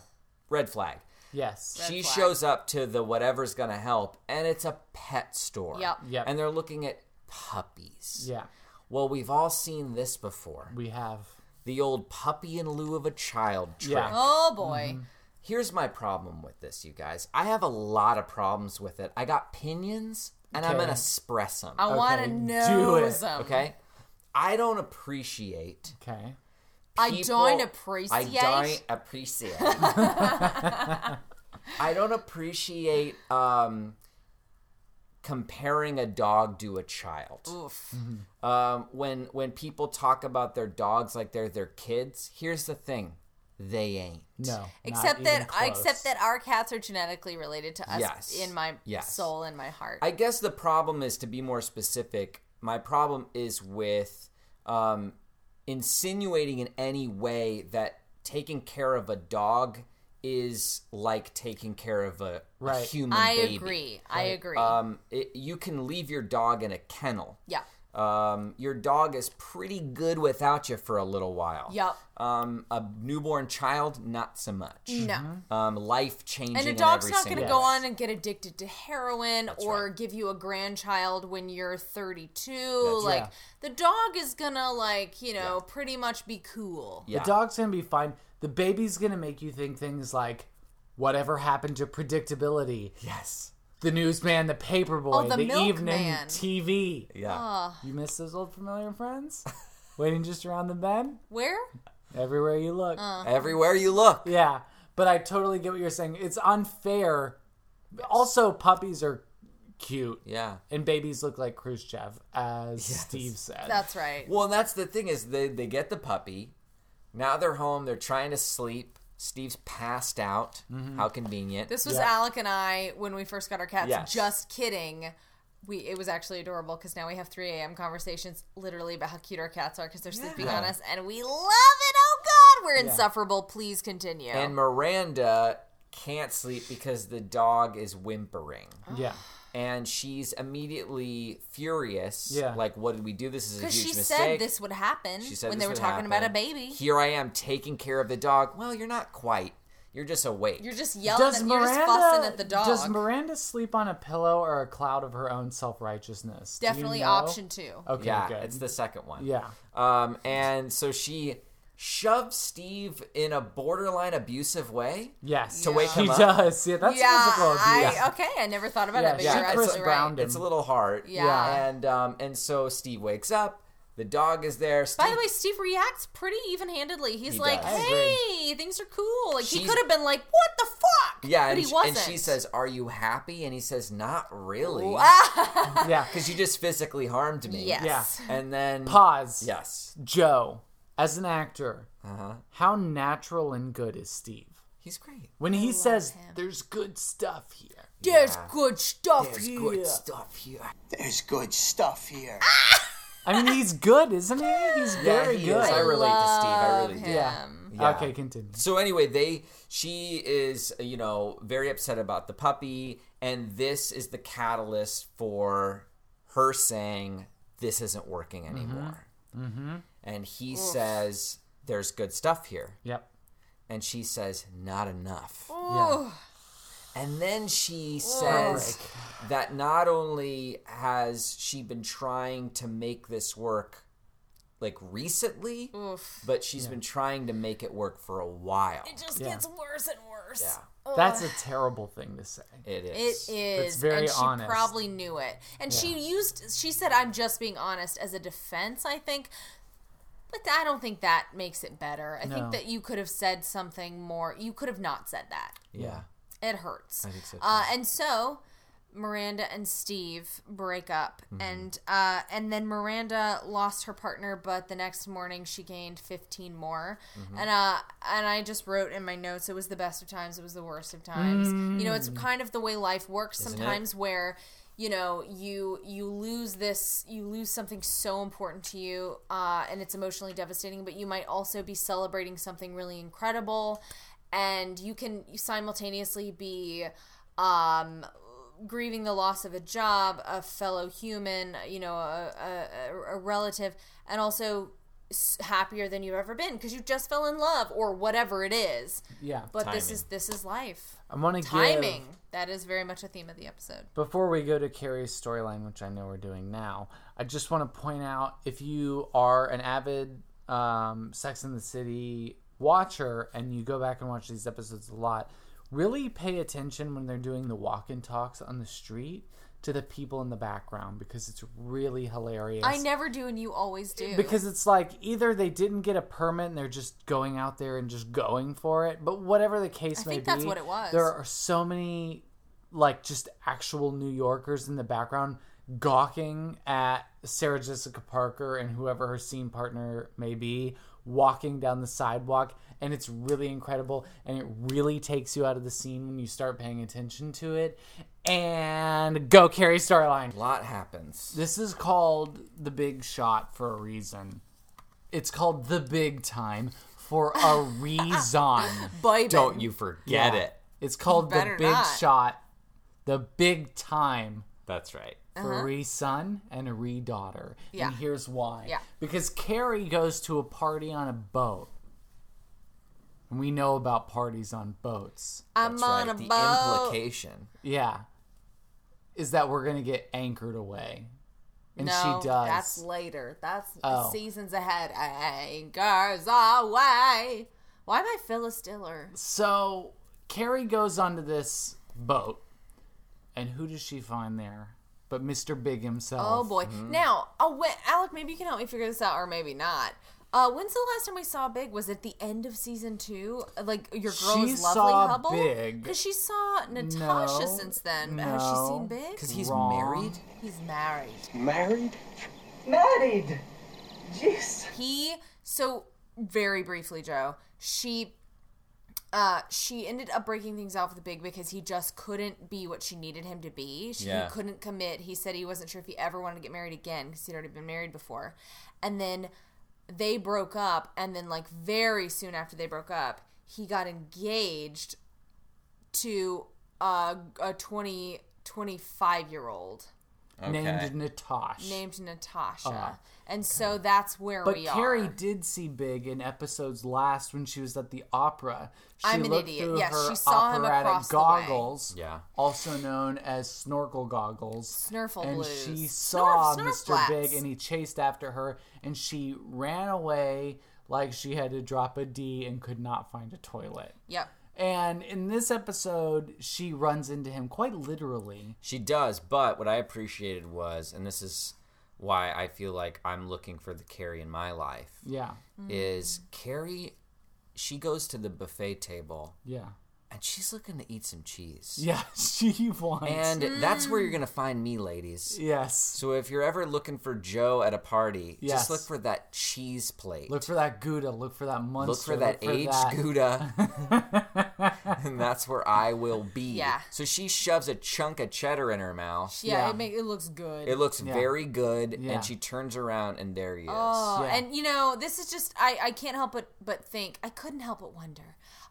Red flag. Yes. She shows up to the whatever's going to help, and it's a pet store. Yep. And they're looking at puppies. Yeah. Well, we've all seen this before. We have. The old puppy in lieu of a child trick. Yeah. Oh, boy. Mm-hmm. Here's my problem with this, you guys. I have a lot of problems with it. I got opinions, and I'm going to express them. I want to know them. Okay? I don't appreciate. Okay. I don't appreciate comparing a dog to a child. Oof. Mm-hmm. When people talk about their dogs like they're their kids, here's the thing. They ain't. No. Except that our cats are genetically related to us in my soul and my heart. I guess the problem is, to be more specific, my problem is with insinuating in any way that taking care of a dog is like taking care of a human baby. I agree. You can leave your dog in a kennel. Yeah. Your dog is pretty good without you for a little while. Yep. A newborn child, not so much. No. Life changing. And a dog's not going to go on and get addicted to heroin give you a grandchild when you're 32. That's like the dog is going to pretty much be cool. Yeah. The dog's going to be fine. The baby's going to make you think things like, whatever happened to predictability? Yes. The newsman, the paperboy, the evening TV. Yeah. You miss those old familiar friends? Waiting just around the bend? Where? Everywhere you look. Everywhere you look. Yeah. But I totally get what you're saying. It's unfair. Also, puppies are cute. Yeah. And babies look like Khrushchev, as Steve said. That's right. Well, that's the thing is they get the puppy. Now they're home. They're trying to sleep. Steve's passed out. Mm-hmm. How convenient. This was Alec and I when we first got our cats. Yes. Just kidding. It was actually adorable because now we have 3 a.m. conversations literally about how cute our cats are because they're sleeping on us. And we love it. Oh, God. We're insufferable. Please continue. And Miranda can't sleep because the dog is whimpering. Yeah. And she's immediately furious. Yeah. Like, what did we do? This is a huge mistake. Because she said this would happen when they were talking about a baby. Here I am taking care of the dog. Well, you're not quite. You're just awake. You're just yelling and you're just fussing at the dog. Does Miranda sleep on a pillow or a cloud of her own self-righteousness? Definitely option 2. Okay, good. It's the second one. Yeah. And so she shoves Steve in a borderline abusive way. Yes. To wake him up. He does. Yeah, that's physical abuse. I never thought about that, but you're absolutely right. It's a little hard. Yeah. And so Steve wakes up. The dog is there. Steve, by the way, Steve reacts pretty even-handedly. He's like, hey, things are cool. Like, he could have been like, what the fuck? Yeah, but he wasn't. And she says, are you happy? And he says, not really. Yeah. Because you just physically harmed me. Yes. Yeah. And then... Pause. Yes. Joe, as an actor, how natural and good is Steve? He's great. When he says, there's good stuff here. There's good stuff here. I mean, he's good, isn't he? He's very good. I relate to Steve. I really do. Yeah. Okay, continue. So anyway, she is, very upset about the puppy, and this is the catalyst for her saying, this isn't working anymore. Mm-hmm. And he says, there's good stuff here. Yep. And she says, not enough. Yeah. And then she says that not only has she been trying to make this work, like, recently, but she's been trying to make it work for a while. It just gets worse and worse. Yeah. That's a terrible thing to say. It is. It is. It's very honest. And she probably knew it. And she said, I'm just being honest as a defense, I think. But I don't think that makes it better. I think that you could have said something more. You could have not said that. Yeah. It hurts. I think so too. And so Miranda and Steve break up, and then Miranda lost her partner, but the next morning she gained 15 more. Mm-hmm. And I just wrote in my notes, it was the best of times, it was the worst of times. Mm. You know, it's kind of the way life works sometimes, where you lose something so important to you, and it's emotionally devastating, but you might also be celebrating something really incredible. And you can simultaneously be grieving the loss of a job, a fellow human, a relative, and also happier than you've ever been because you just fell in love or whatever it is. Yeah. But timing. This is life. I want to timing. That is very much a theme of the episode. Before we go to Carrie's storyline, which I know we're doing now, I just want to point out, if you are an avid Sex and the City watcher and you go back and watch these episodes a lot, really pay attention when they're doing the walk and talks on the street to the people in the background, because it's really hilarious. I never do, and you always do. Because it's like, either they didn't get a permit and they're just going out there and just going for it, but whatever the case may be, I think that's what it was. There are so many, like, just actual New Yorkers in the background gawking at Sarah Jessica Parker and whoever her scene partner may be walking down the sidewalk, and it's really incredible, and it really takes you out of the scene when you start paying attention to it. And go Carrie storyline. A lot happens. This is called The Big Shot for a reason. It's called The Big Time for a reason. Don't you forget it. It's called The Big Shot, The Big Time. That's right. For a re-son and a re-daughter. Yeah. And here's why. Yeah. Because Carrie goes to a party on a boat. And we know about parties on boats. That's right. The implication. Yeah. Is that we're going to get anchored away. And no, she does. That's later. That's seasons ahead. Anchors away. Why am I Phyllis Diller? So Carrie goes onto this boat. And who does she find there? But Mr. Big himself. Oh, boy. Mm-hmm. Now, Alec, maybe you can help me figure this out, or maybe not. When's the last time we saw Big? Was it the end of season 2? Like, your girl is lovely Hubble? Big. Because she saw Natasha since then. No. Has she seen Big? Because he's married. He's married. Married. Jeez. So, very briefly, Joe, she ended up breaking things off with Big because he just couldn't be what she needed him to be. He couldn't commit. He said he wasn't sure if he ever wanted to get married again because he'd already been married before. And then they broke up, and then, like, very soon after they broke up, he got engaged to a 25-year-old. Okay. Named Natasha. And so that's where we are. But Carrie did see Big in episodes last when she was at the opera. I'm an idiot. Yes, she saw him across goggles, the way. Yeah. Also known as snorkel goggles. Snurfle and blues. And she saw Mr. Big, and he chased after her, and she ran away like she had to drop a D and could not find a toilet. Yep. And in this episode, she runs into him quite literally. She does, but what I appreciated was, and this is why I feel like I'm looking for the Carrie in my life. Yeah. Is Carrie, she goes to the buffet table. Yeah. And she's looking to eat some cheese. Yeah, she wants. And that's where you're going to find me, ladies. Yes. So if you're ever looking for Joe at a party, just look for that cheese plate. Look for that Gouda. Look for that Munster. Look for that aged Gouda. And that's where I will be. Yeah. So she shoves a chunk of cheddar in her mouth. Yeah, yeah. It looks good. It looks very good. Yeah. And she turns around, and there he is. Oh, yeah. And, you know, this is just, I can't help but think, I couldn't help but wonder.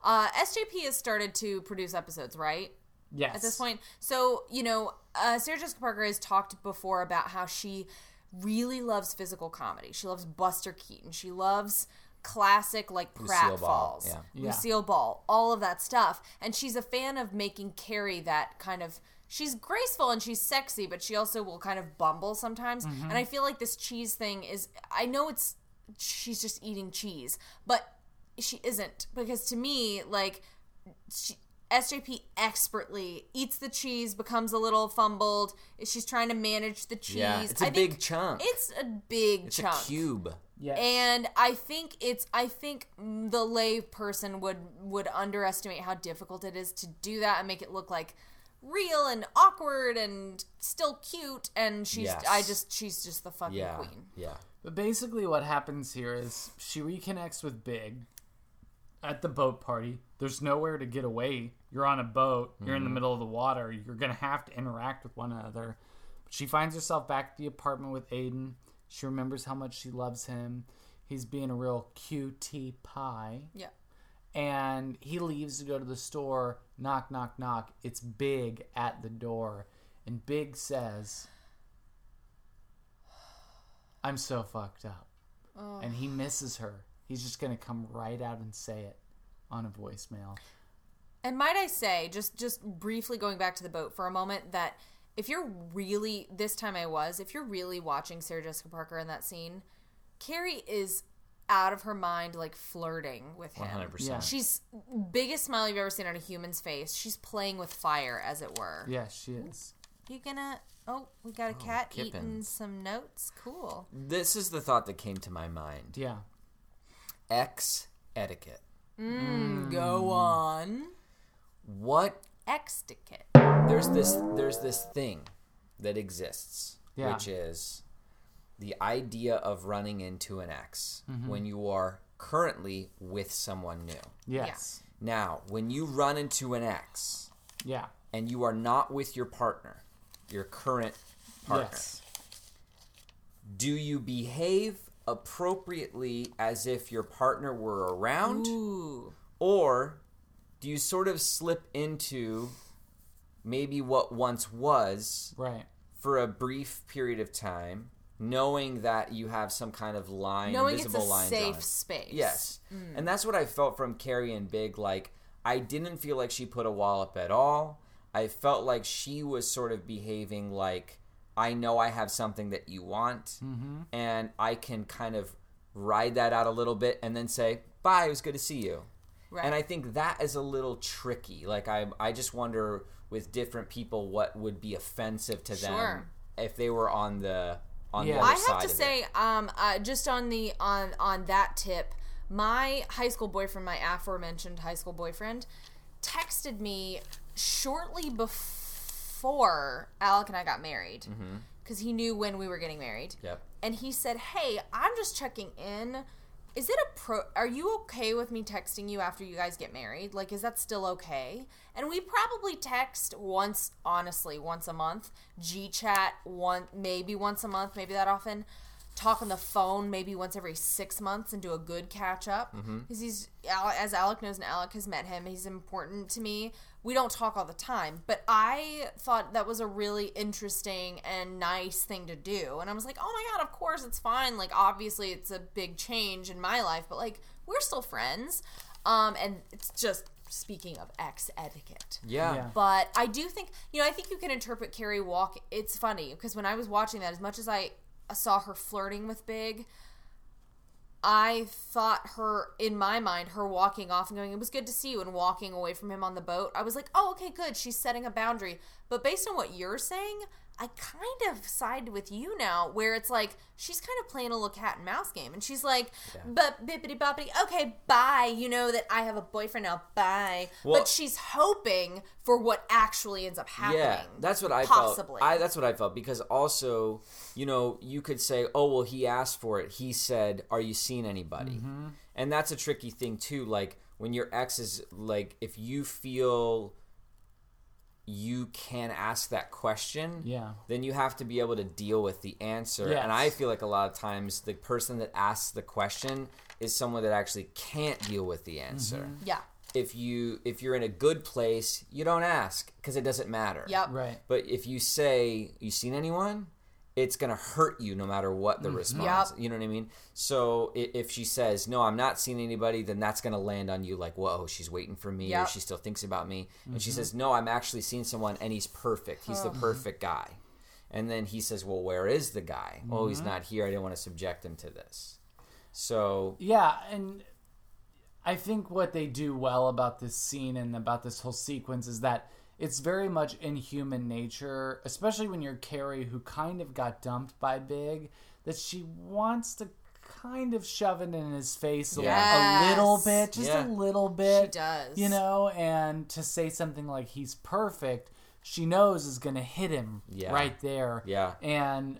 SJP has started to produce episodes, right? Yes. At this point. So, you know, Sarah Jessica Parker has talked before about how she really loves physical comedy. She loves Buster Keaton. She loves classic, like, pratfalls. Lucille Ball. All of that stuff. And she's a fan of making Carrie that kind of... She's graceful and she's sexy, but she also will kind of bumble sometimes. Mm-hmm. And I feel like this cheese thing is... I know it's... She's just eating cheese, but... She isn't, because to me, like, SJP expertly eats the cheese, becomes a little fumbled. She's trying to manage the cheese. Yeah, it's a big chunk. It's a big chunk. It's a cube. Yes. And I think the lay person would underestimate how difficult it is to do that and make it look like real and awkward and still cute. And she's just the fucking queen. Yeah. But basically what happens here is she reconnects with Big at the boat party. There's nowhere to get away. You're on a boat. You're in the middle of the water. You're going to have to interact with one another. But she finds herself back at the apartment with Aiden. She remembers how much she loves him. He's being a real cutie pie. Yeah. And he leaves to go to the store. Knock, knock, knock. It's Big at the door. And Big says... I'm so fucked up. Oh. And he misses her. He's just going to come right out and say it on a voicemail. And might I say, just briefly going back to the boat for a moment, that if you're really, if you're really watching Sarah Jessica Parker in that scene, Carrie is out of her mind, like, flirting with him. 100%. Yeah. She's biggest smile you've ever seen on a human's face. She's playing with fire, as it were. Yeah, she is. You gonna... Oh, we got a cat eating some notes. Cool. This is the thought that came to my mind. Yeah. Ex etiquette. Go on. What? Ex etiquette. There's this thing that exists, which is the idea of running into an ex when you are currently with someone new. Yes. Yeah. Now, when you run into an ex, and you are not with your partner. Your current partner. Yes. Do you behave appropriately as if your partner were around? Ooh. Or do you sort of slip into maybe what once was for a brief period of time, knowing that you have some kind of line, invisible lines on it? Knowing it's a safe space. Yes. And that's what I felt from Carrie and Big. Like, I didn't feel like she put a wall up at all. I felt like she was sort of behaving like, I know I have something that you want, and I can kind of ride that out a little bit and then say, bye, it was good to see you. Right. And I think that is a little tricky. Like, I just wonder with different people what would be offensive to them if they were on the the other side. I have to say, just on that tip, my high school boyfriend, my aforementioned high school boyfriend, texted me shortly before Alec and I got married, because he knew when we were getting married. Yep. And he said, "Hey, I'm just checking in. Is it are you okay with me texting you after you guys get married? Like, is that still okay?" And we probably text once a month, G-chat maybe once a month, maybe that often. Talk on the phone maybe once every 6 months and do a good catch up, because he's, as Alec knows and Alec has met him, he's important to me. We don't talk all the time, but I thought that was a really interesting and nice thing to do, and I was like, oh my god, of course, it's fine. Like, obviously it's a big change in my life, but like, we're still friends. And it's just speaking of ex etiquette. Yeah. But I do think, you know, I think you can interpret Carrie walk. It's funny because when I was watching that, as much as I saw her flirting with Big, I thought her, in my mind, her walking off and going, it was good to see you, and walking away from him on the boat, I was like, oh, okay, good, she's setting a boundary. But based on what you're saying, I kind of side with you now, where it's like, she's kind of playing a little cat and mouse game. And she's like, but bippity boppity, okay, bye. You know that I have a boyfriend now, bye. Well, but she's hoping for what actually ends up happening. Yeah, that's what I felt. That's what I felt. Because also, you know, you could say, oh, well, he asked for it. He said, are you seeing anybody? Mm-hmm. And that's a tricky thing, too. Like, when your ex is, like, if you feel you can ask that question, then you have to be able to deal with the answer. Yes. And I feel like a lot of times the person that asks the question is someone that actually can't deal with the answer. Mm-hmm. Yeah. If you're in a good place, you don't ask because it doesn't matter. Yep. Right. But if you say, you seen anyone? It's going to hurt you no matter what the response. Yep. You know what I mean? So if she says, no, I'm not seeing anybody, then that's going to land on you like, whoa, she's waiting for me, or she still thinks about me. Mm-hmm. And she says, no, I'm actually seeing someone, and he's perfect. He's the perfect guy. And then he says, well, where is the guy? Mm-hmm. Oh, he's not here. I didn't want to subject him to this. So yeah, and I think what they do well about this scene and about this whole sequence is that it's very much in human nature, especially when you're Carrie, who kind of got dumped by Big, that she wants to kind of shove it in his face a little bit, just a little bit. She does. You know, and to say something like he's perfect, she knows is going to hit him right there. Yeah. And,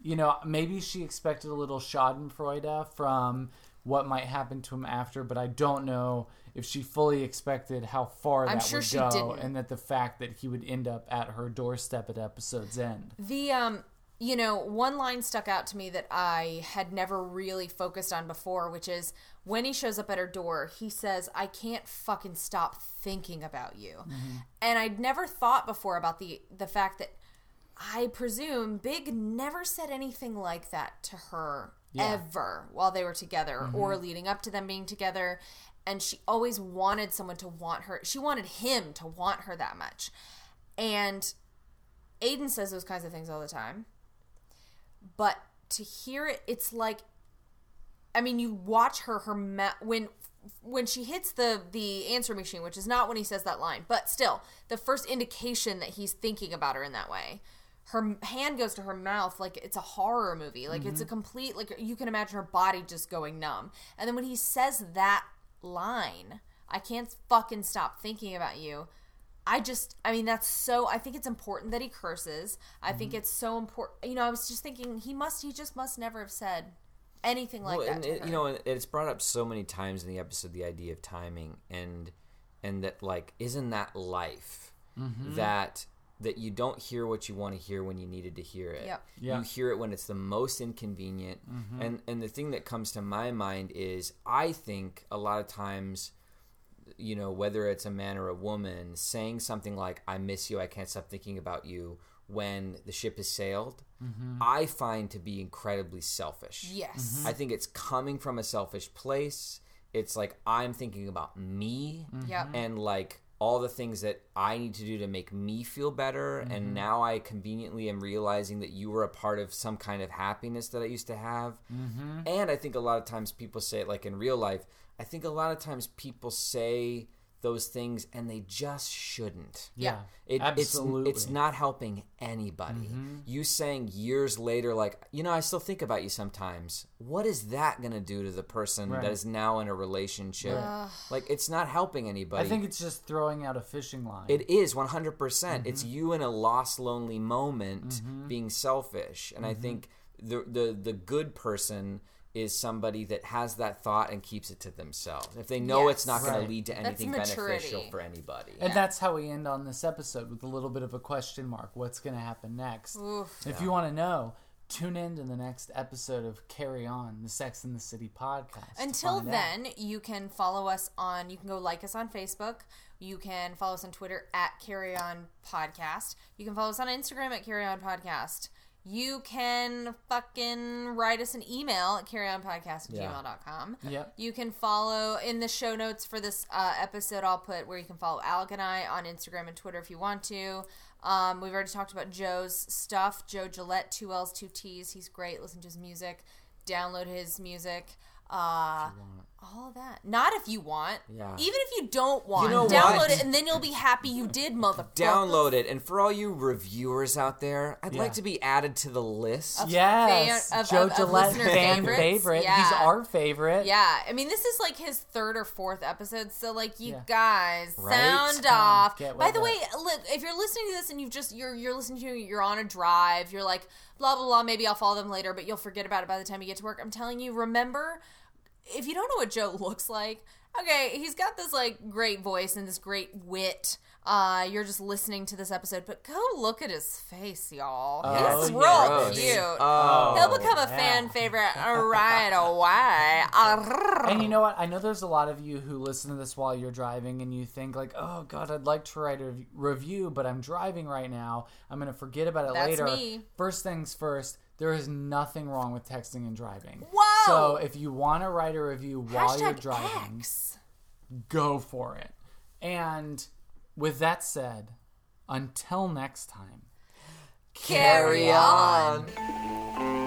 you know, maybe she expected a little schadenfreude from what might happen to him after, but I don't know if she fully expected how far that would go, and that the fact that he would end up at her doorstep at episode's end. The, you know, one line stuck out to me that I had never really focused on before, which is when he shows up at her door, he says, I can't fucking stop thinking about you. Mm-hmm. And I'd never thought before about the fact that I presume Big never said anything like that to her ever while they were together or leading up to them being together. And she always wanted someone to want her. She wanted him to want her that much. And Aiden says those kinds of things all the time. But to hear it, it's like, I mean, you watch when she hits the answering machine, which is not when he says that line, but still, the first indication that he's thinking about her in that way, her hand goes to her mouth like it's a horror movie. Like it's a complete, like you can imagine her body just going numb. And then when he says that line, I can't fucking stop thinking about you, I think it's important that he curses. I think it's so important. You know, I was just thinking he just must never have said anything like that to her. You know, it's brought up so many times in the episode, the idea of timing and that, like, isn't that life that you don't hear what you want to hear when you needed to hear it. Yep. Yeah. You hear it when it's the most inconvenient. Mm-hmm. And the thing that comes to my mind is I think a lot of times, you know, whether it's a man or a woman, saying something like, I miss you, I can't stop thinking about you, when the ship has sailed, I find to be incredibly selfish. Yes. Mm-hmm. I think it's coming from a selfish place. It's like, I'm thinking about me and, like, all the things that I need to do to make me feel better, and now I conveniently am realizing that you were a part of some kind of happiness that I used to have. And I think a lot of times people say it, like in real life, I think a lot of times people say those things and they just shouldn't. Yeah, absolutely. It's not helping anybody. You saying years later, like, you know, I still think about you sometimes. What is that going to do to the person that is now in a relationship? Yeah. Like, it's not helping anybody. I think it's just throwing out a fishing line. It is, 100%. It's you in a lost, lonely moment being selfish. And I think the good person is somebody that has that thought and keeps it to themselves. If they know it's not going to lead to anything beneficial for anybody. And that's how we end on this episode, with a little bit of a question mark. What's going to happen next? If you want to know, tune in to the next episode of Carry On, the Sex and the City podcast. Until then, you can follow us on, you can go like us on Facebook. You can follow us on Twitter @CarryOnPodcast. You can follow us on Instagram @CarryOnPodcast. You can fucking write us an email at carryonpodcast@gmail.com. Yep. You can follow in the show notes for this episode. I'll put where you can follow Alec and I on Instagram and Twitter if you want to. We've already talked about Joe's stuff. Joe Gillette, 2 L's, 2 T's. He's great. Listen to his music. download his music. All of that. Not if you want. Yeah. Even if you don't want. You know download what? It and then you'll be happy you did, motherfucker. Download it. And for all you reviewers out there, I'd like to be added to the list. Joe Gillette, fan favorite. Yeah. He's our favorite. Yeah. I mean, this is like his third or fourth episode. So, like, you guys, sound off. By the way, look, if you're listening to this and you've just, you're listening to it, you're on a drive, you're like, blah, blah, blah, maybe I'll follow them later, but you'll forget about it by the time you get to work. I'm telling you, remember... If you don't know what Joe looks like, okay, he's got this, like, great voice and this great wit. You're just listening to this episode, but go look at his face, y'all. He's real cute. He'll become a fan favorite right away. And you know what? I know there's a lot of you who listen to this while you're driving and you think, like, oh, God, I'd like to write a review, but I'm driving right now. I'm going to forget about it later. That's me. First things first. There is nothing wrong with texting and driving. Whoa! So if you want to write a review while you're driving, go for it. And with that said, until next time, carry on.